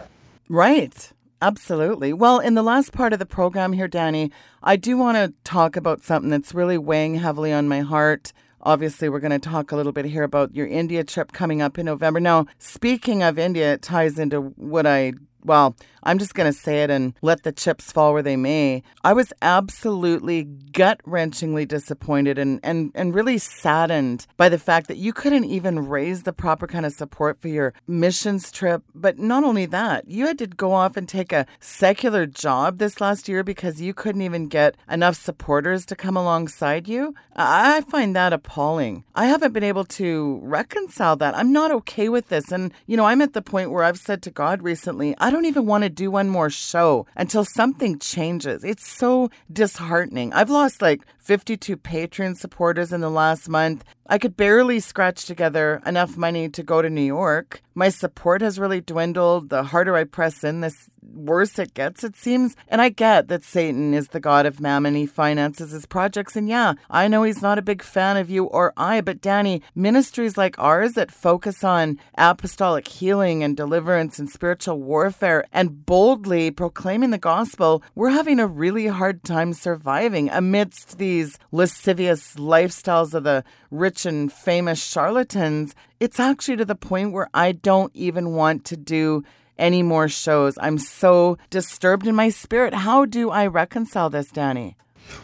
Right. Absolutely. Well, in the last part of the program here, Danny, I do want to talk about something that's really weighing heavily on my heart. Obviously, we're going to talk a little bit here about your India trip coming up in November. Now, speaking of India, it ties into what I, well, I'm just going to say it and let the chips fall where they may. I was absolutely gut-wrenchingly disappointed and, and, and really saddened by the fact that you couldn't even raise the proper kind of support for your missions trip. But not only that, you had to go off and take a secular job this last year because you couldn't even get enough supporters to come alongside you. I find that appalling. I haven't been able to reconcile that. I'm not okay with this. And, you know, I'm at the point where I've said to God recently, I don't even want to do one more show until something changes. It's so disheartening. I've lost like fifty-two Patreon supporters in the last month. I could barely scratch together enough money to go to New York. My support has really dwindled. The harder I press in, the worse it gets, it seems. And I get that Satan is the god of mammon. He finances his projects. And yeah, I know he's not a big fan of you or I, but Danny, ministries like ours that focus on apostolic healing and deliverance and spiritual warfare and boldly proclaiming the gospel, we're having a really hard time surviving amidst these lascivious lifestyles of the rich and famous charlatans. It's actually to the point where I don't even want to do any more shows. I'm so disturbed in my spirit. How do I reconcile this, Danny?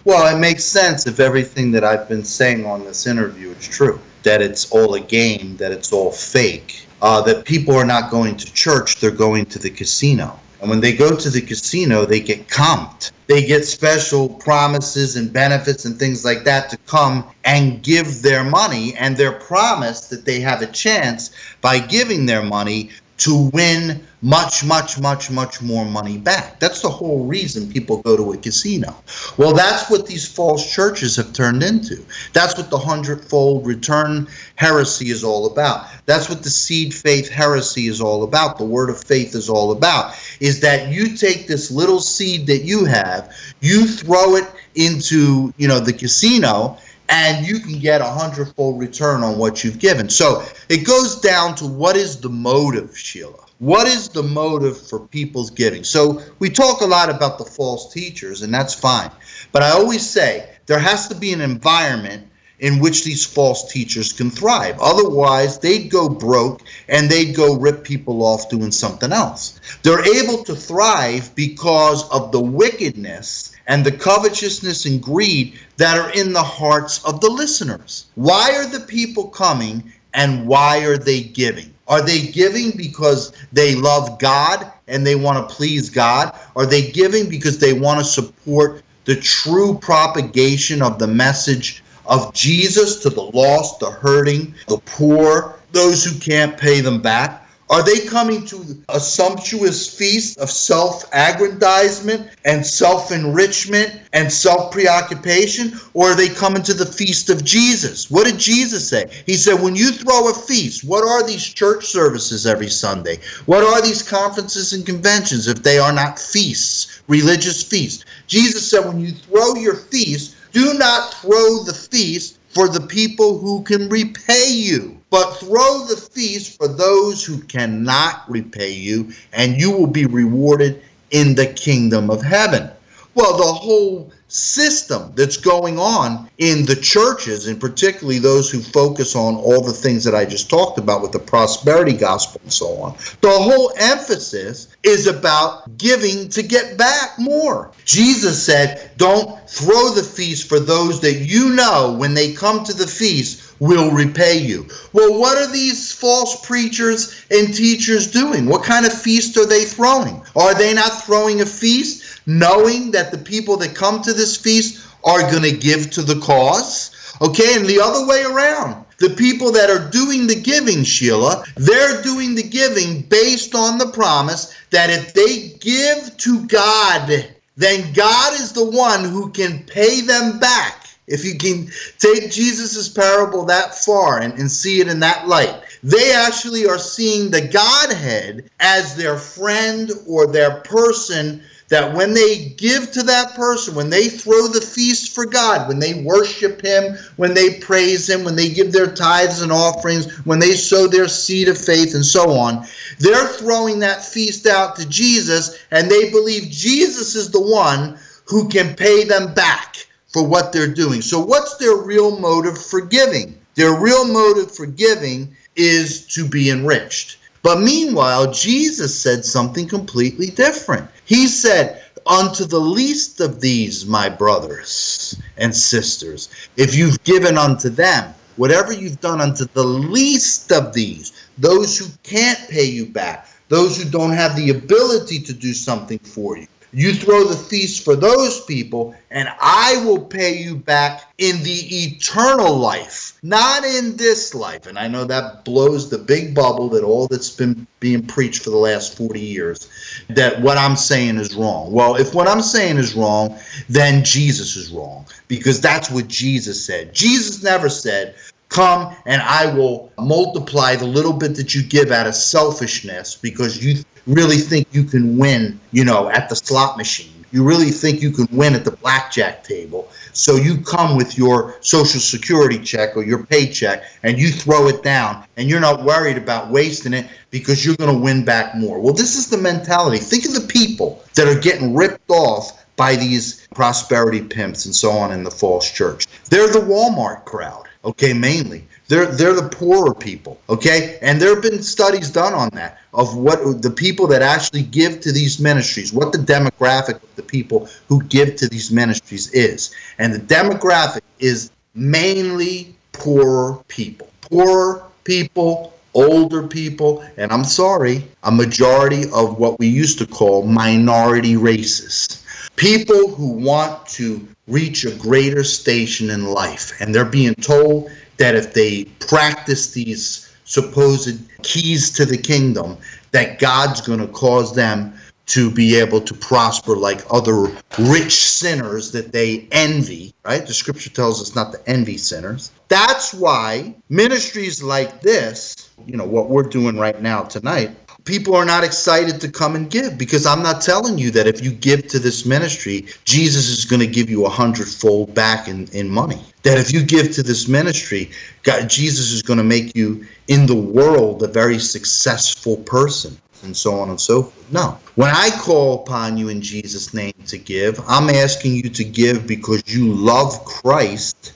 Well, it makes sense if everything that I've been saying on this interview is true, that it's all a game, that it's all fake, uh, that people are not going to church, they're going to the casino. And when they go to the casino, they get comped. They get special promises and benefits and things like that to come and give their money. And they're promised that they have a chance by giving their money to win much, much, much, much more money back. That's the whole reason people go to a casino. Well, that's what these false churches have turned into. That's what the hundredfold return heresy is all about. That's what the seed faith heresy is all about. The word of faith is all about, is that you take this little seed that you have, you throw it into, you know, the casino, and you can get a hundredfold return on what you've given. So it goes down to what is the motive, Sheila? What is the motive for people's giving? So we talk a lot about the false teachers, and that's fine. But I always say there has to be an environment in which these false teachers can thrive. Otherwise, they'd go broke and they'd go rip people off doing something else. They're able to thrive because of the wickedness and the covetousness and greed that are in the hearts of the listeners. Why are the people coming and why are they giving? Are they giving because they love God and they want to please God? Are they giving because they want to support the true propagation of the message of Jesus to the lost, the hurting, the poor, those who can't pay them back? Are they coming to a sumptuous feast of self-aggrandizement and self-enrichment and self-preoccupation? Or are they coming to the feast of Jesus? What did Jesus say? He said, when you throw a feast, what are these church services every Sunday? What are these conferences and conventions if they are not feasts, religious feasts? Jesus said, when you throw your feast, do not throw the feast for the people who can repay you, but throw the feast for those who cannot repay you, and you will be rewarded in the kingdom of heaven. Well, the whole system that's going on in the churches, and particularly those who focus on all the things that I just talked about with the prosperity gospel and so on, the whole emphasis is about giving to get back more. Jesus said, don't throw the feast for those that you know when they come to the feast will repay you. Well, what are these false preachers and teachers doing? What kind of feast are they throwing? Are they not throwing a feast knowing that the people that come to this feast are going to give to the cause? Okay, and the other way around. The people that are doing the giving, Sheila, they're doing the giving based on the promise that if they give to God, then God is the one who can pay them back. If you can take Jesus' parable that far and, and see it in that light, they actually are seeing the Godhead as their friend or their person, that when they give to that person, when they throw the feast for God, when they worship him, when they praise him, when they give their tithes and offerings, when they sow their seed of faith and so on, they're throwing that feast out to Jesus, and they believe Jesus is the one who can pay them back for what they're doing. So what's their real motive for giving? Their real motive for giving is to be enriched. But meanwhile, Jesus said something completely different. He said, unto the least of these, my brothers and sisters, if you've given unto them, whatever you've done unto the least of these, those who can't pay you back, those who don't have the ability to do something for you, you throw the feast for those people, and I will pay you back in the eternal life, not in this life. And I know that blows the big bubble that all that's been being preached for the last forty years, that what I'm saying is wrong. Well, if what I'm saying is wrong, then Jesus is wrong, because that's what Jesus said. Jesus never said, come and I will multiply the little bit that you give out of selfishness because you really think you can win, you know, at the slot machine. You really think you can win at the blackjack table. So you come with your Social Security check or your paycheck and you throw it down and you're not worried about wasting it because you're going to win back more. Well, this is the mentality. Think of the people that are getting ripped off by these prosperity pimps and so on in the false church. They're the Walmart crowd. Okay, mainly. They're they're the poorer people, okay? And there have been studies done on that, of what the people that actually give to these ministries, what the demographic of the people who give to these ministries is. And the demographic is mainly poorer people. Poorer people, older people, and I'm sorry, a majority of what we used to call minority races. People who want to reach a greater station in life, and they're being told that if they practice these supposed keys to the kingdom, that God's going to cause them to be able to prosper like other rich sinners that they envy, right? The scripture tells us not to envy sinners. That's why ministries like this, you know, what we're doing right now tonight, people are not excited to come and give, because I'm not telling you that if you give to this ministry, Jesus is going to give you a hundredfold back in, in money. That if you give to this ministry, God, Jesus is going to make you in the world a very successful person and so on and so forth. No. When I call upon you in Jesus' name to give, I'm asking you to give because you love Christ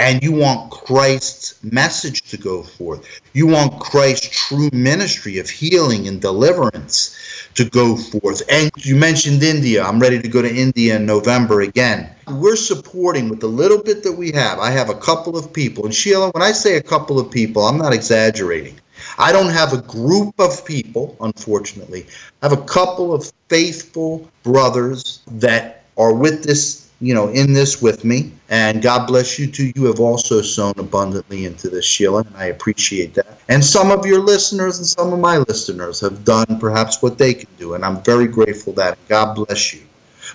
and you want Christ's message to go forth. You want Christ's true ministry of healing and deliverance to go forth. And you mentioned India. I'm ready to go to India in November again. We're supporting with the little bit that we have. I have a couple of people. And Sheila, when I say a couple of people, I'm not exaggerating. I don't have a group of people, unfortunately. I have a couple of faithful brothers that are with this you know, in this with me. And God bless you, too. You have also sown abundantly into this, Sheila, and I appreciate that. And some of your listeners and some of my listeners have done perhaps what they can do, and I'm very grateful that. God bless you.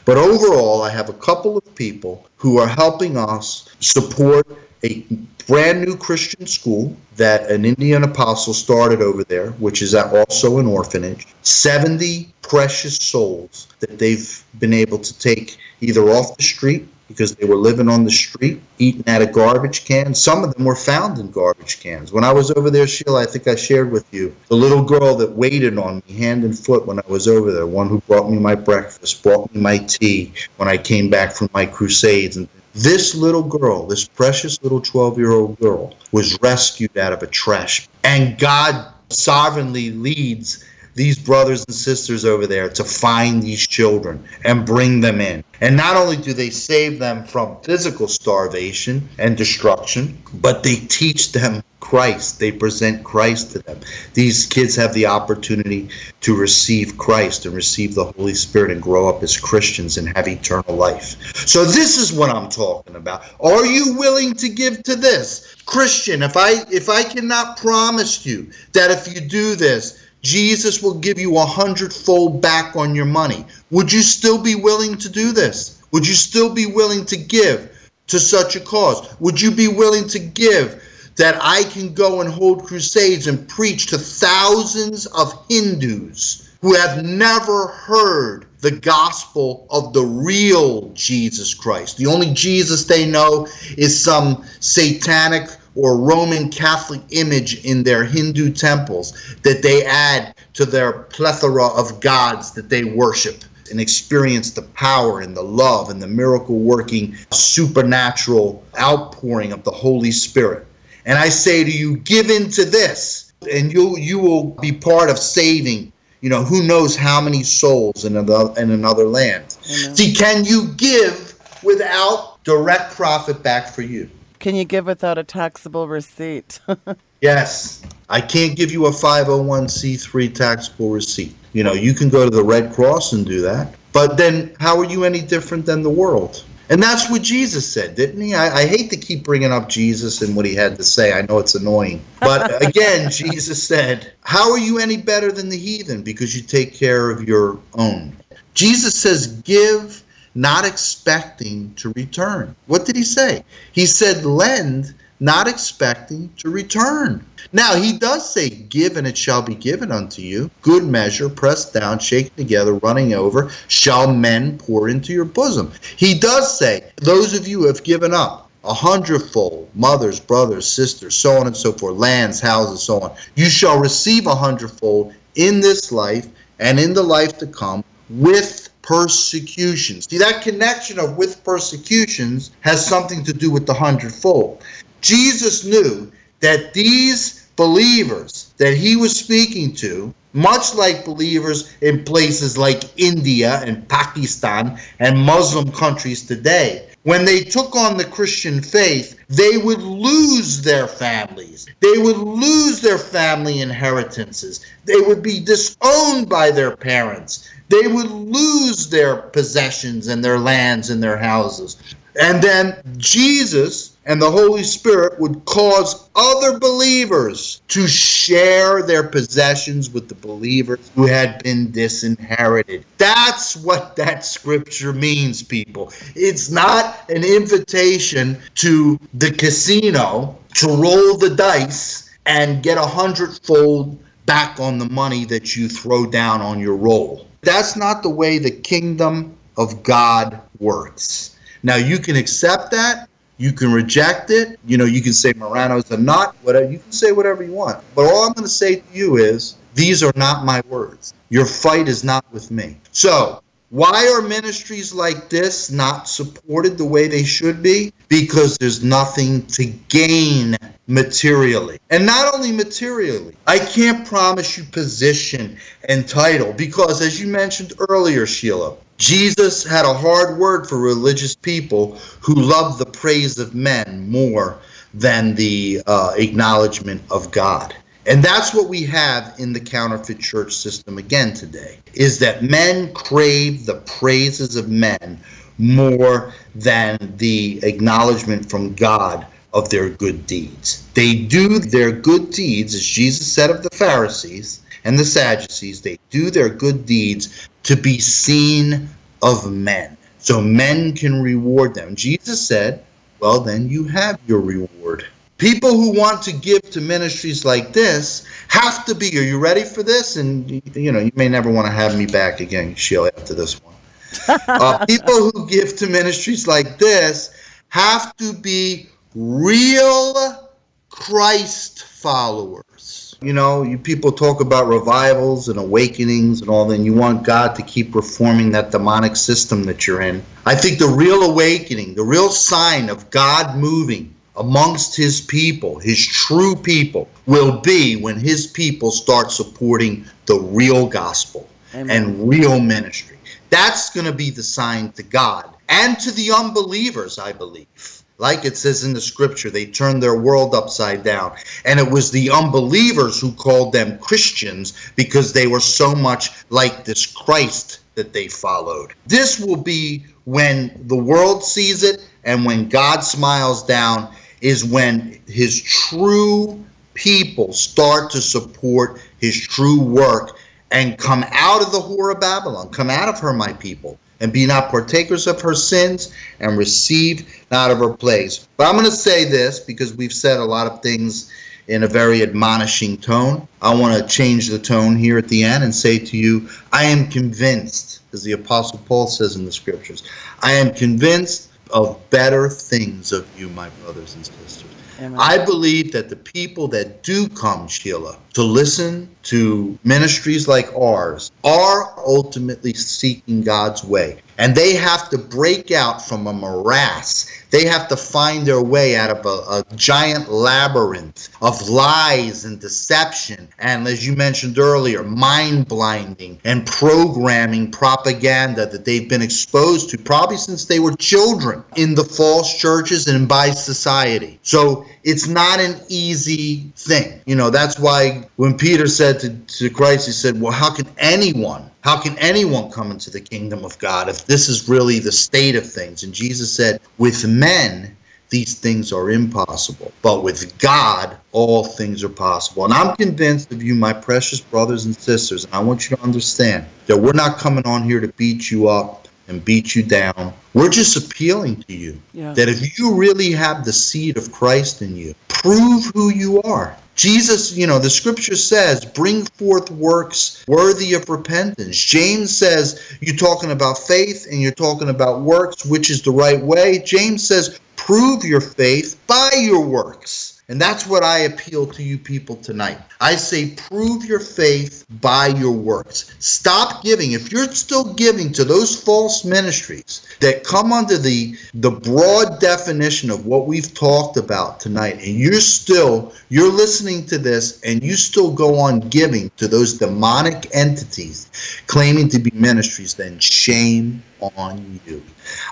But overall, I have a couple of people who are helping us support a brand new Christian school that an Indian apostle started over there, which is also an orphanage. seventy precious souls that they've been able to take either off the street, because they were living on the street, eating out of garbage cans. Some of them were found in garbage cans. When I was over there, Sheila, I think I shared with you, the little girl that waited on me hand and foot when I was over there, one who brought me my breakfast, brought me my tea when I came back from my crusades. And this little girl, this precious little twelve-year-old girl, was rescued out of a trash. And God sovereignly leads these brothers and sisters over there to find these children and bring them in. And not only do they save them from physical starvation and destruction, but they teach them Christ. They present Christ to them. These kids have the opportunity to receive Christ and receive the Holy Spirit and grow up as Christians and have eternal life. So this is what I'm talking about. Are you willing to give to this? Christian, if I if I cannot promise you that if you do this, Jesus will give you a hundredfold back on your money. Would you still be willing to do this? Would you still be willing to give to such a cause? Would you be willing to give that I can go and hold crusades and preach to thousands of Hindus who have never heard the gospel of the real Jesus Christ? The only Jesus they know is some satanic or Roman Catholic image in their Hindu temples that they add to their plethora of gods that they worship, and experience the power and the love and the miracle-working supernatural outpouring of the Holy Spirit. And I say to you, give into this, and you you will be part of saving, you know, who knows how many souls in another, in another land. Amen. See, can you give without direct profit back for you? Can you give without a taxable receipt? Yes. I can't give you a five oh one c three taxable receipt. You know, you can go to the Red Cross and do that. But then how are you any different than the world? And that's what Jesus said, didn't he? I, I hate to keep bringing up Jesus and what he had to say. I know it's annoying. But again, Jesus said, how are you any better than the heathen? Because you take care of your own. Jesus says, give, not expecting to return. What did he say? He said, lend, not expecting to return. Now, he does say, give and it shall be given unto you. Good measure, pressed down, shaken together, running over, shall men pour into your bosom. He does say, those of you who have given up a hundredfold, mothers, brothers, sisters, so on and so forth, lands, houses, so on, you shall receive a hundredfold in this life and in the life to come with persecutions. See, that connection of with persecutions has something to do with the hundredfold. Jesus knew that these believers that he was speaking to, much like believers in places like India and Pakistan and Muslim countries today, when they took on the Christian faith, they would lose their families. They would lose their family inheritances. They would be disowned by their parents. They would lose their possessions and their lands and their houses. And then Jesus and the Holy Spirit would cause other believers to share their possessions with the believers who had been disinherited. That's what that scripture means, people. It's not an invitation to the casino to roll the dice and get a hundredfold back on the money that you throw down on your roll. That's not the way the kingdom of God works. Now, you can accept that. You can reject it. You know, you can say Morano's a nut, whatever. You can say whatever you want. But all I'm going to say to you is, these are not my words. Your fight is not with me. So why are ministries like this not supported the way they should be? Because there's nothing to gain materially. And not only materially, I can't promise you position and title because, as you mentioned earlier, Sheila, Jesus had a hard word for religious people who love the praise of men more than the uh, acknowledgement of God. And that's what we have in the counterfeit church system again today, is that men crave the praises of men more than the acknowledgement from God of their good deeds. They do their good deeds, as Jesus said of the Pharisees and the Sadducees, they do their good deeds to be seen of men, so men can reward them. Jesus said, well, then you have your reward. People who want to give to ministries like this have to be, are you ready for this? And, you know, you may never want to have me back again, Sheila, after this one. Uh, people who give to ministries like this have to be real Christ followers. You know, you people talk about revivals and awakenings and all that, and you want God to keep reforming that demonic system that you're in. I think the real awakening, the real sign of God moving amongst his people, his true people, will be when his people start supporting the real gospel Amen. And real ministry. That's going to be the sign to God and to the unbelievers, I believe. Like it says in the scripture, they turned their world upside down. And it was the unbelievers who called them Christians because they were so much like this Christ that they followed. This will be when the world sees it, and when God smiles down is when his true people start to support his true work and come out of the whore of Babylon. Come out of her, my people, and be not partakers of her sins, and receive not of her plagues. But I'm going to say this, because we've said a lot of things in a very admonishing tone. I want to change the tone here at the end and say to you, I am convinced, as the Apostle Paul says in the scriptures, I am convinced of better things of you, my brothers and sisters. Amen. I believe that the people that do come, Sheila, to listen to ministries like ours are ultimately seeking God's way. And they have to break out from a morass. They have to find their way out of a, a giant labyrinth of lies and deception. And as you mentioned earlier, mind blinding and programming propaganda that they've been exposed to probably since they were children in the false churches and by society. So it's not an easy thing. You know, that's why when Peter said to, to Christ, he said, well, how can anyone How can anyone come into the kingdom of God if this is really the state of things? And Jesus said, with men, these things are impossible, but with God, all things are possible. And I'm convinced of you, my precious brothers and sisters, and I want you to understand that we're not coming on here to beat you up and beat you down. We're just appealing to you yeah. that if you really have the seed of Christ in you, prove who you are. Jesus, you know, the scripture says, bring forth works worthy of repentance. James says, you're talking about faith and you're talking about works, which is the right way. James says, prove your faith by your works. And that's what I appeal to you people tonight. I say, prove your faith by your works. Stop giving. If you're still giving to those false ministries that come under the, the broad definition of what we've talked about tonight, and you're still, you're listening to this, and you still go on giving to those demonic entities claiming to be ministries, then shame on you.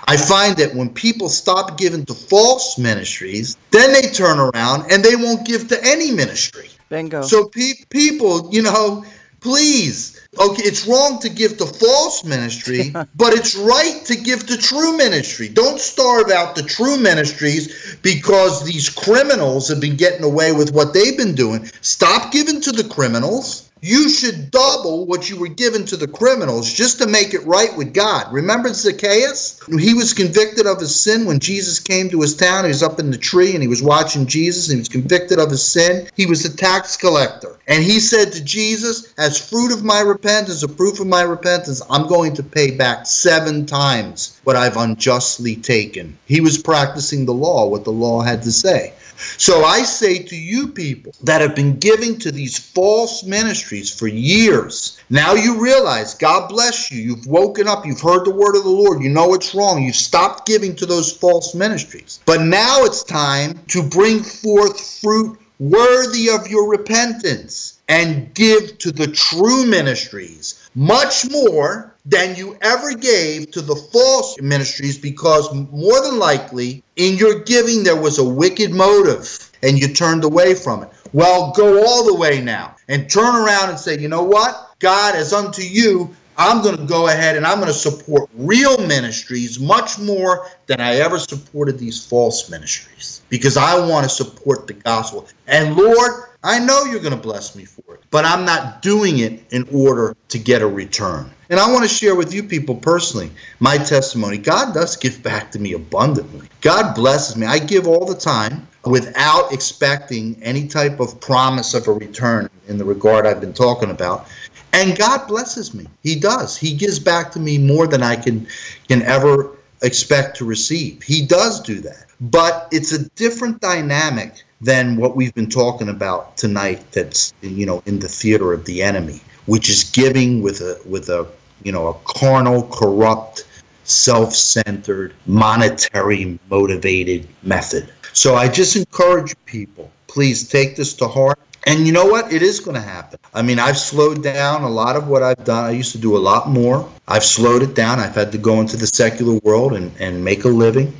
I find that when people stop giving to false ministries, then they turn around and they won't give to any ministry. Bingo. So pe- people, you know, please, okay, it's wrong to give to false ministry, but it's right to give to true ministry. Don't starve out the true ministries because these criminals have been getting away with what they've been doing. Stop giving to the criminals. You should double what you were given to the criminals just to make it right with God. Remember Zacchaeus? He was convicted of his sin when Jesus came to his town. He was up in the tree and he was watching Jesus and he was convicted of his sin. He was a tax collector. And he said to Jesus, as fruit of my repentance, a proof of my repentance, I'm going to pay back seven times what I've unjustly taken. He was practicing the law, what the law had to say. So I say to you people that have been giving to these false ministries for years, now you realize, God bless you, you've woken up, you've heard the word of the Lord, you know it's wrong, you've stopped giving to those false ministries. But now it's time to bring forth fruit worthy of your repentance and give to the true ministries much more than you ever gave to the false ministries, because more than likely in your giving there was a wicked motive and you turned away from it. Well, go all the way now and turn around and say, you know what? God, as unto you, I'm going to go ahead and I'm going to support real ministries much more than I ever supported these false ministries, because I want to support the gospel. And Lord, I know you're going to bless me for it, but I'm not doing it in order to get a return. And I want to share with you people personally my testimony. God does give back to me abundantly. God blesses me. I give all the time without expecting any type of promise of a return in the regard I've been talking about. And God blesses me. He does. He gives back to me more than I can can ever expect to receive. He does do that. But it's a different dynamic than what we've been talking about tonight, that's, you know, in the theater of the enemy, which is giving with a with a you know a carnal, corrupt, self-centered, monetary motivated method. So I just encourage people, please take this to heart. And you know what? It is going to happen. I mean, I've slowed down a lot of what I've done. I used to do a lot more. I've slowed it down. I've had to go into the secular world and, and make a living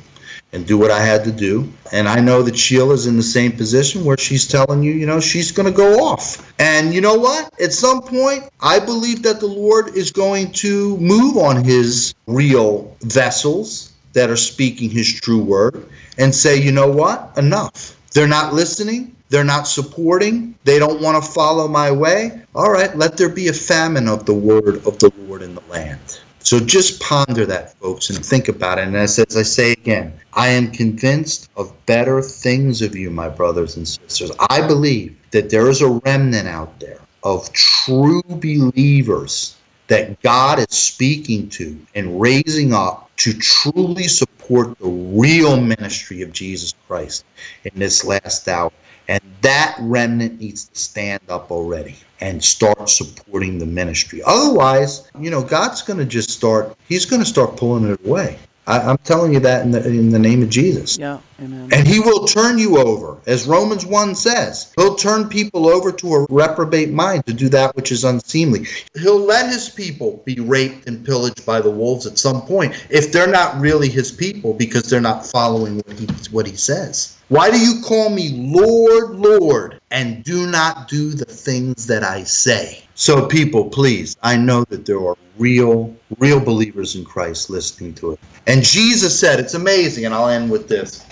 and do what I had to do. And I know that Sheila's in the same position where she's telling you, you know, she's going to go off. And you know what? At some point, I believe that the Lord is going to move on his real vessels that are speaking his true word and say, you know what? Enough. They're not listening. They're not supporting. They don't want to follow my way. All right, let there be a famine of the word of the Lord in the land. So just ponder that, folks, and think about it. And as, as I say again, I am convinced of better things of you, my brothers and sisters. I believe that there is a remnant out there of true believers that God is speaking to and raising up to truly support the real ministry of Jesus Christ in this last hour. And that remnant needs to stand up already and start supporting the ministry. Otherwise, you know, God's going to just start, he's going to start pulling it away. I, I'm telling you that in the, in the name of Jesus. Yeah, amen. And he will turn you over, as Romans one says. He'll turn people over to a reprobate mind to do that which is unseemly. He'll let his people be raped and pillaged by the wolves at some point if they're not really his people, because they're not following what he, what he says. Why do you call me Lord, Lord, and do not do the things that I say? So people, please, I know that there are real, real believers in Christ listening to it. And Jesus said, it's amazing, and I'll end with this.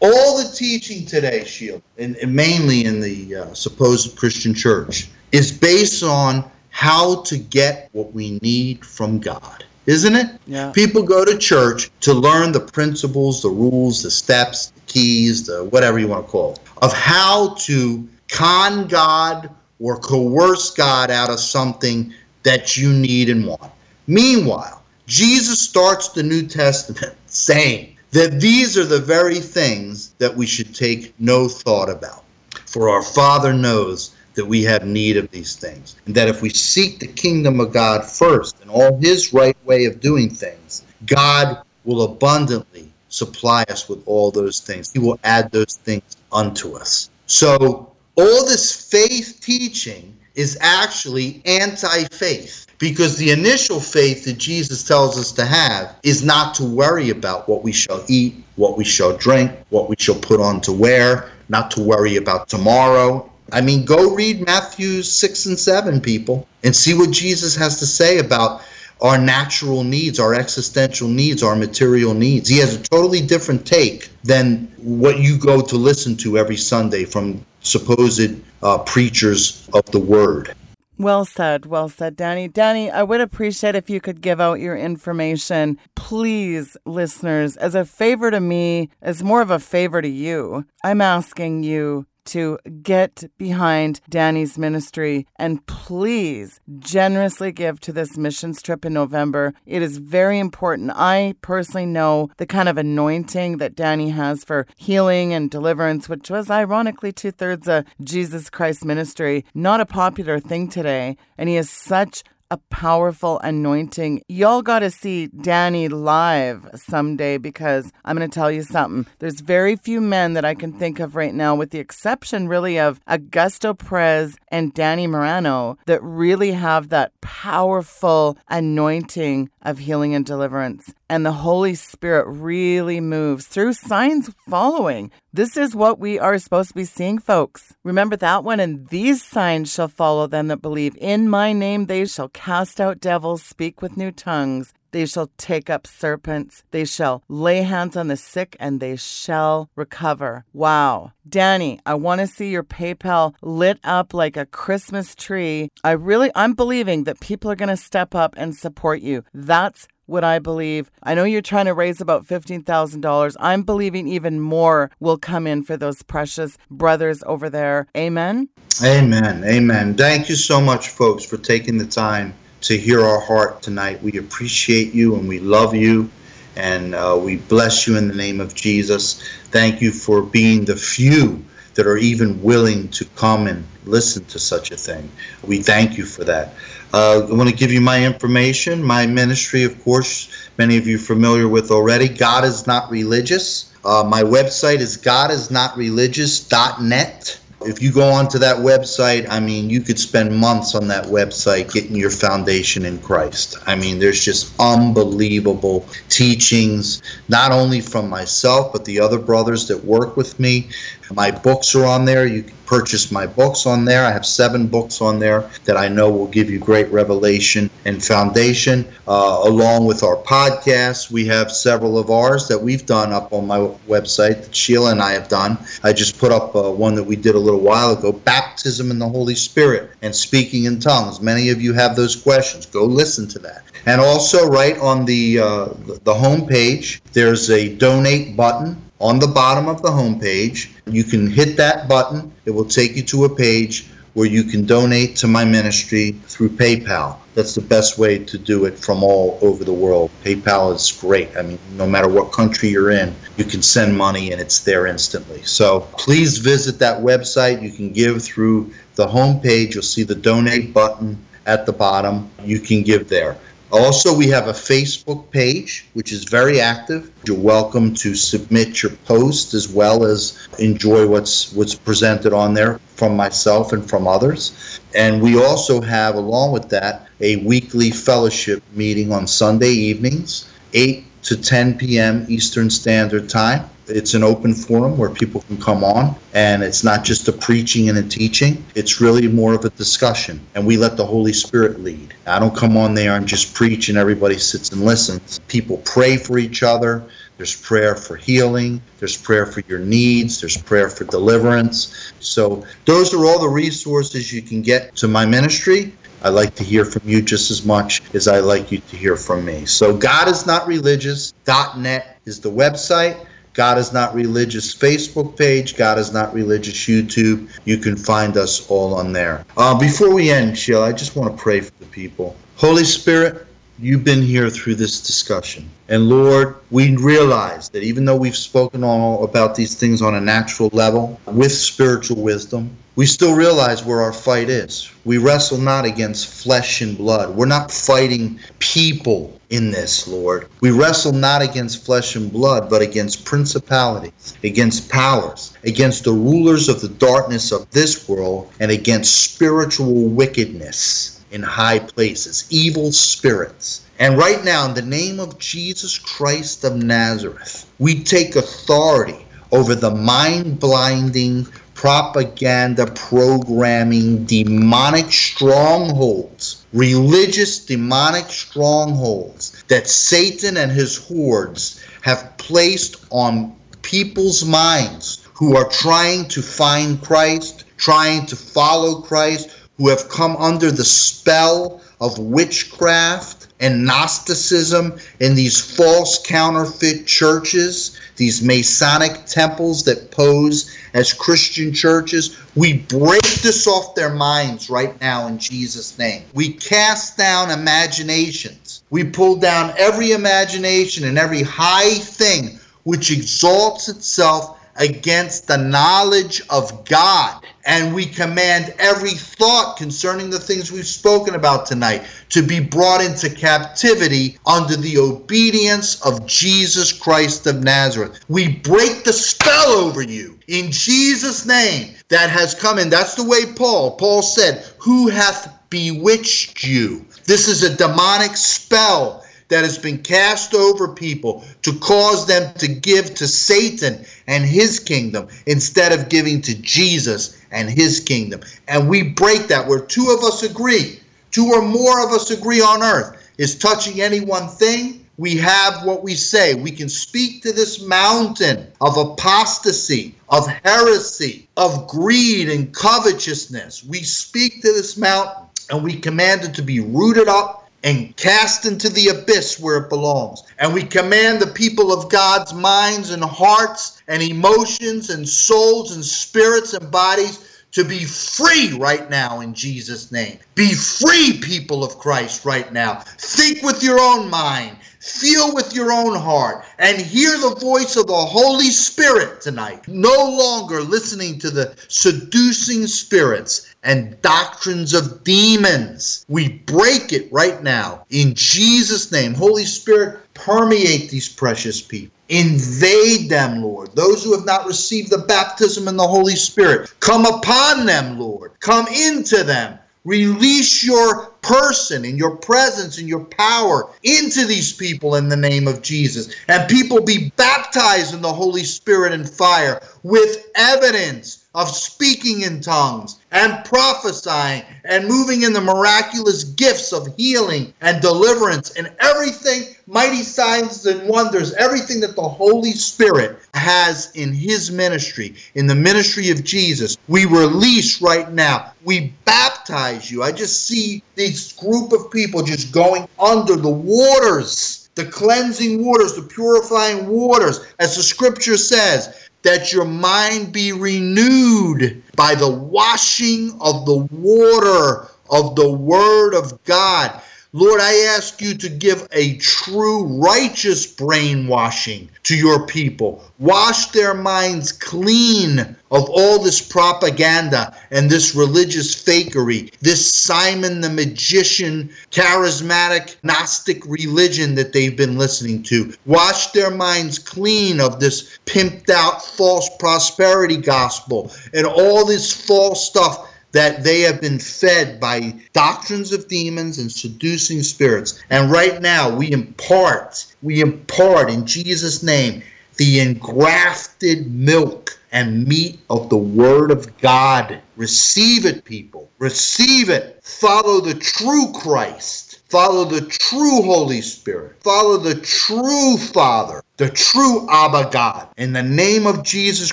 All the teaching today, Sheila, and, and mainly in the uh, supposed Christian church, is based on how to get what we need from God. Isn't it? Yeah. People go to church to learn the principles, the rules, the steps, the keys, the whatever you want to call it, of how to con God or coerce God out of something that you need and want. Meanwhile, Jesus starts the New Testament saying that these are the very things that we should take no thought about. For our Father knows that we have need of these things, and that if we seek the kingdom of God first and all his right way of doing things, God will abundantly supply us with all those things. He will add those things unto us. So all this faith teaching is actually anti-faith, because the initial faith that Jesus tells us to have is not to worry about what we shall eat, what we shall drink, what we shall put on to wear, not to worry about tomorrow. I mean, go read Matthew six and seven, people, and see what Jesus has to say about our natural needs, our existential needs, our material needs. He has a totally different take than what you go to listen to every Sunday from supposed uh, preachers of the word. Well said, well said, Danny. Danny, I would appreciate if you could give out your information. Please, listeners, as a favor to me, as more of a favor to you, I'm asking you to get behind Danny's ministry and please generously give to this missions trip in November. It is very important. I personally know the kind of anointing that Danny has for healing and deliverance, which was ironically two-thirds of Jesus Christ ministry. Not a popular thing today. And he is such a powerful anointing. Y'all got to see Danny live someday, because I'm going to tell you something. There's very few men that I can think of right now, with the exception really of Augusto Perez and Danny Morano, that really have that powerful anointing of healing and deliverance. and the Holy Spirit really moves through signs following. This is what we are supposed to be seeing, folks. Remember that one. And these signs shall follow them that believe. In my name they shall cast out devils, speak with new tongues. They shall take up serpents. They shall lay hands on the sick, and they shall recover. Wow. Danny, I want to see your PayPal lit up like a Christmas tree. I really, I'm believing that people are going to step up and support you. That's what I believe. I know you're trying to raise about fifteen thousand dollars. I'm believing even more will come in for those precious brothers over there. Amen? Amen. Amen. Thank you so much, folks, for taking the time to hear our heart tonight. We appreciate you and we love you, and uh, we bless you in the name of Jesus. Thank you for being the few that are even willing to come and listen to such a thing. We thank you for that. Uh, I want to give you my information, my ministry, of course, many of you familiar with already. God Is Not Religious. Uh, my website is god is not religious dot net. If you go onto that website, I mean, you could spend months on that website getting your foundation in Christ. I mean, there's just unbelievable teachings, not only from myself, but the other brothers that work with me. My books are on there. You can purchase my books on there. I have seven books on there that I know will give you great revelation and foundation. Uh, along with our podcasts, we have several of ours that we've done up on my website that Sheila and I have done. I just put up uh, one that we did a little while ago, Baptism in the Holy Spirit and Speaking in Tongues. Many of you have those questions. Go listen to that. And also right on the, uh, the homepage, there's a donate button. On the bottom of the homepage, you can hit that button. It will take you to a page where you can donate to my ministry through PayPal. That's the best way to do it from all over the world. PayPal is great. I mean, no matter what country you're in, you can send money and it's there instantly. So please visit that website. You can give through the homepage. You'll see the donate button at the bottom. You can give there. Also, we have a Facebook page, which is very active. You're welcome to submit your post as well as enjoy what's what's presented on there from myself and from others. And we also have, along with that, a weekly fellowship meeting on Sunday evenings, eight to ten p.m. Eastern Standard Time. It's an open forum where people can come on, and it's not just a preaching and a teaching. It's really more of a discussion, and we let the Holy Spirit lead. I don't come on there and just preach and everybody sits and listens. People pray for each other. There's prayer for healing. There's prayer for your needs. There's prayer for deliverance. So those are all the resources you can get to my ministry. I like to hear from you just as much as I like you to hear from me. So god is not religious dot net is the website. God Is Not Religious Facebook page, God Is Not Religious YouTube. You can find us all on there. Uh, before we end, Sheila, I just want to pray for the people. Holy Spirit, you've been here through this discussion. And Lord, we realize that even though we've spoken all about these things on a natural level, with spiritual wisdom, we still realize where our fight is. We wrestle not against flesh and blood. We're not fighting people in this, Lord. We wrestle not against flesh and blood, but against principalities, against powers, against the rulers of the darkness of this world, and against spiritual wickedness in high places, evil spirits. And right now, in the name of Jesus Christ of Nazareth, we take authority over the mind-blinding, propaganda, programming, demonic strongholds, religious demonic strongholds that Satan and his hordes have placed on people's minds who are trying to find Christ, trying to follow Christ, who have come under the spell of witchcraft and Gnosticism in these false counterfeit churches, these Masonic temples that pose as Christian churches. We break this off their minds right now in Jesus' name. We cast down imaginations. We pull down every imagination and every high thing which exalts itself against the knowledge of God. And we command every thought concerning the things we've spoken about tonight to be brought into captivity under the obedience of Jesus Christ of Nazareth. We break the spell over you in Jesus' name that has come in. That's the way Paul, Paul said, who hath bewitched you? This is a demonic spell that has been cast over people to cause them to give to Satan and his kingdom instead of giving to Jesus and his kingdom. And we break that where two of us agree, two or more of us agree on earth, is touching any one thing, we have what we say. We can speak to this mountain of apostasy, of heresy, of greed and covetousness. We speak to this mountain and we command it to be rooted up and cast into the abyss where it belongs. And we command the people of God's minds and hearts and emotions and souls and spirits and bodies to be free right now in Jesus' name. Be free, people of Christ, right now. Think with your own mind. Feel with your own heart. And hear the voice of the Holy Spirit tonight. No longer listening to the seducing spirits and doctrines of demons. We break it right now in Jesus' name. Holy Spirit, permeate these precious people. Invade them, Lord. Those who have not received the baptism in the Holy Spirit, come upon them, Lord. Come into them. Release your person and your presence and your power into these people in the name of Jesus. And people be baptized in the Holy Spirit and fire with evidence of speaking in tongues and prophesying and moving in the miraculous gifts of healing and deliverance and everything, mighty signs and wonders, everything that the Holy Spirit has in his ministry, in the ministry of Jesus, we release right now. We baptize you. I just see this group of people just going under the waters, the cleansing waters, the purifying waters, as the scripture says, that your mind be renewed by the washing of the water of the Word of God. Lord, I ask you to give a true righteous brainwashing to your people. Wash their minds clean of all this propaganda and this religious fakery, this Simon the Magician, charismatic, Gnostic religion that they've been listening to. Wash their minds clean of this pimped out false prosperity gospel and all this false stuff that they have been fed by doctrines of demons and seducing spirits. And right now we impart, we impart in Jesus' name, the engrafted milk and meat of the Word of God. Receive it, people. Receive it. Follow the true Christ. Follow the true Holy Spirit. Follow the true Father, the true Abba God. In the name of Jesus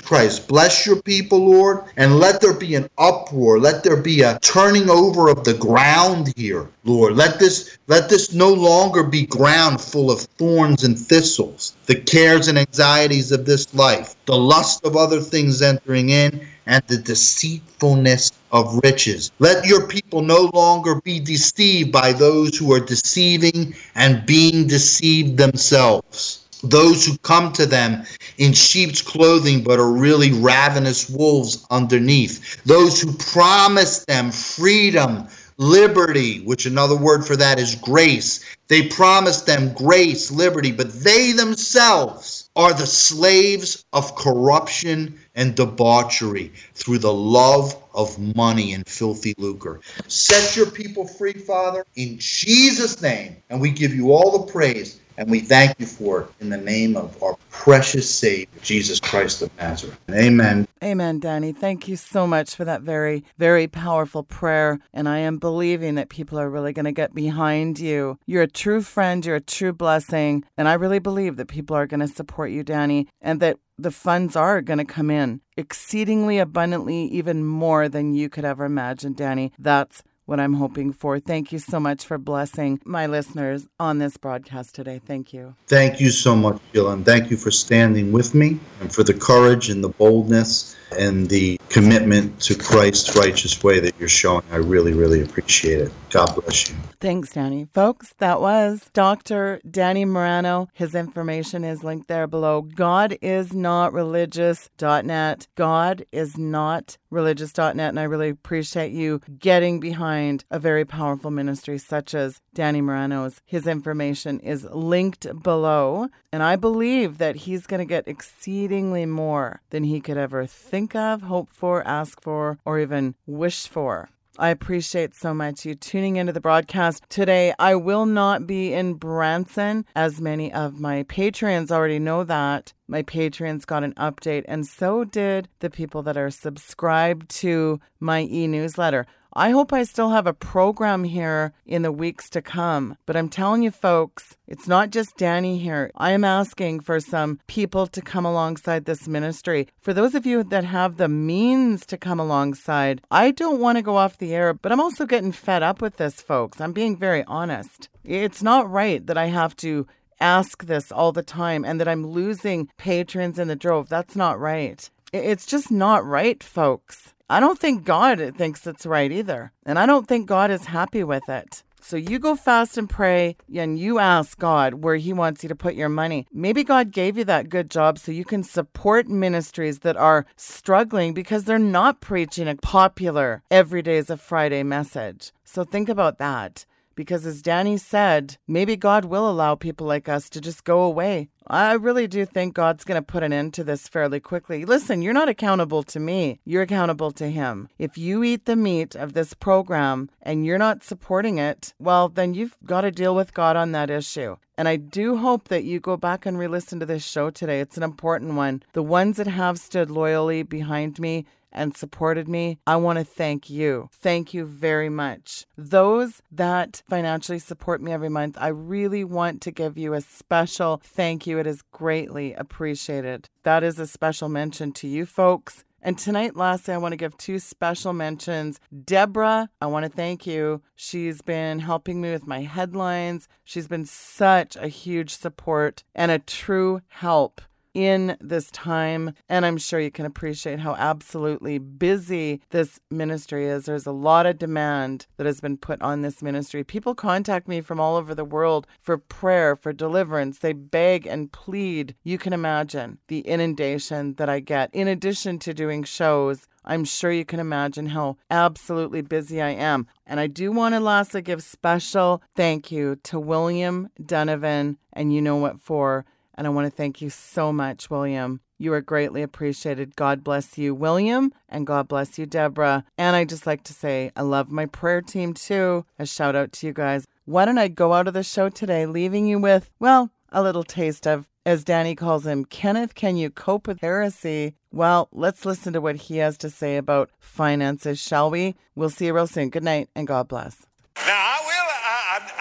Christ, bless your people, Lord, and let there be an uproar. Let there be a turning over of the ground here, Lord. Let this, let this no longer be ground full of thorns and thistles, the cares and anxieties of this life, the lust of other things entering in, and the deceitfulness of riches. Let your people no longer be deceived by those who are deceiving and being deceived themselves. Those who come to them in sheep's clothing but are really ravenous wolves underneath. Those who promise them freedom, liberty, which another word for that is grace. They promise them grace, liberty, but they themselves are the slaves of corruption and debauchery through the love of money and filthy lucre. Set your people free, Father, in Jesus' name, and we give you all the praise. And we thank you for it in the name of our precious Savior, Jesus Christ of Nazareth. Amen. Amen, Danny. Thank you so much for that very, very powerful prayer. And I am believing that people are really going to get behind you. You're a true friend. You're a true blessing. And I really believe that people are going to support you, Danny, and that the funds are going to come in exceedingly abundantly, even more than you could ever imagine, Danny. That's what I'm hoping for. Thank you so much for blessing my listeners on this broadcast today. Thank you. Thank you so much, Sheila, and thank you for standing with me and for the courage and the boldness and the commitment to Christ's righteous way that you're showing. I really, really appreciate it. God bless you. Thanks, Danny. Folks, that was Doctor Danny Morano. His information is linked there below. God is not religious dot net. God is not religious dot net. And I really appreciate you getting behind a very powerful ministry such as Danny Morano's. His information is linked below. And I believe that he's going to get exceedingly more than he could ever think of, hope for, ask for, or even wish for. I appreciate so much you tuning into the broadcast today. I will not be in Branson, as many of my patrons already know that. My patrons got an update, and so did the people that are subscribed to my e-newsletter. I hope I still have a program here in the weeks to come. But I'm telling you, folks, it's not just Danny here. I am asking for some people to come alongside this ministry. For those of you that have the means to come alongside, I don't want to go off the air, but I'm also getting fed up with this, folks. I'm being very honest. It's not right that I have to ask this all the time and that I'm losing patrons in the drove. That's not right. It's just not right, folks. I don't think God thinks it's right either. And I don't think God is happy with it. So you go fast and pray, and you ask God where he wants you to put your money. Maybe God gave you that good job so you can support ministries that are struggling because they're not preaching a popular every day is a Friday message. So think about that. Because as Danny said, maybe God will allow people like us to just go away. I really do think God's going to put an end to this fairly quickly. Listen, you're not accountable to me. You're accountable to him. If you eat the meat of this program and you're not supporting it, well, then you've got to deal with God on that issue. And I do hope that you go back and re-listen to this show today. It's an important one. The ones that have stood loyally behind me and supported me, I want to thank you. Thank you very much. Those that financially support me every month, I really want to give you a special thank you. It is greatly appreciated. That is a special mention to you folks. And tonight, lastly, I want to give two special mentions. Deborah, I want to thank you. She's been helping me with my headlines. She's been such a huge support and a true help in this time, and I'm sure you can appreciate how absolutely busy this ministry is. There's a lot of demand that has been put on this ministry. People contact me from all over the world for prayer, for deliverance. They beg and plead. You can imagine the inundation that I get. In addition to doing shows, I'm sure you can imagine how absolutely busy I am. And I do want to lastly give special thank you to William Donovan, and you know what for. And I want to thank you so much, William. You are greatly appreciated. God bless you, William, and God bless you, Deborah. And I just like to say, I love my prayer team too. A shout out to you guys. Why don't I go out of the show today, leaving you with, well, a little taste of, as Danny calls him, Kenneth, can you cope with heresy? Well, let's listen to what he has to say about finances, shall we? We'll see you real soon. Good night, and God bless. Now, I will.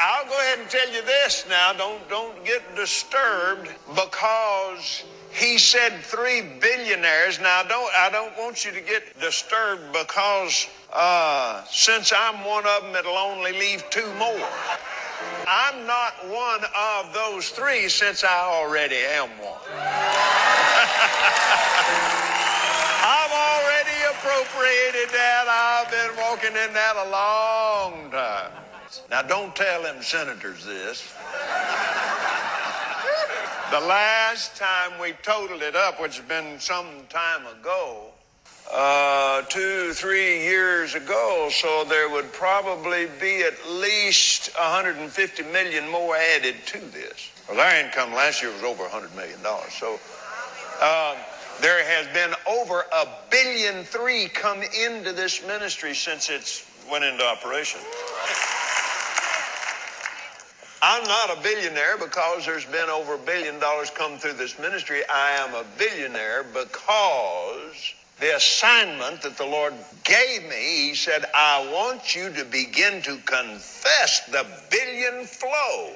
I'll go ahead and tell you this now. Don't don't get disturbed because he said three billionaires. Now I don't I don't want you to get disturbed because uh, since I'm one of them, it'll only leave two more. I'm not one of those three since I already am one. I've already appropriated that. I've been walking in that a long time. Now, don't tell them senators this. The last time we totaled it up, which has been some time ago, uh, two, three years ago, so there would probably be at least one hundred fifty million more added to this. Well, our income last year was over one hundred million dollars. So uh, there has been over a billion three come into this ministry since it's went into operation. I'm not a billionaire because there's been over a billion dollars come through this ministry. I am a billionaire because the assignment that the Lord gave me, he said, I want you to begin to confess the billion flow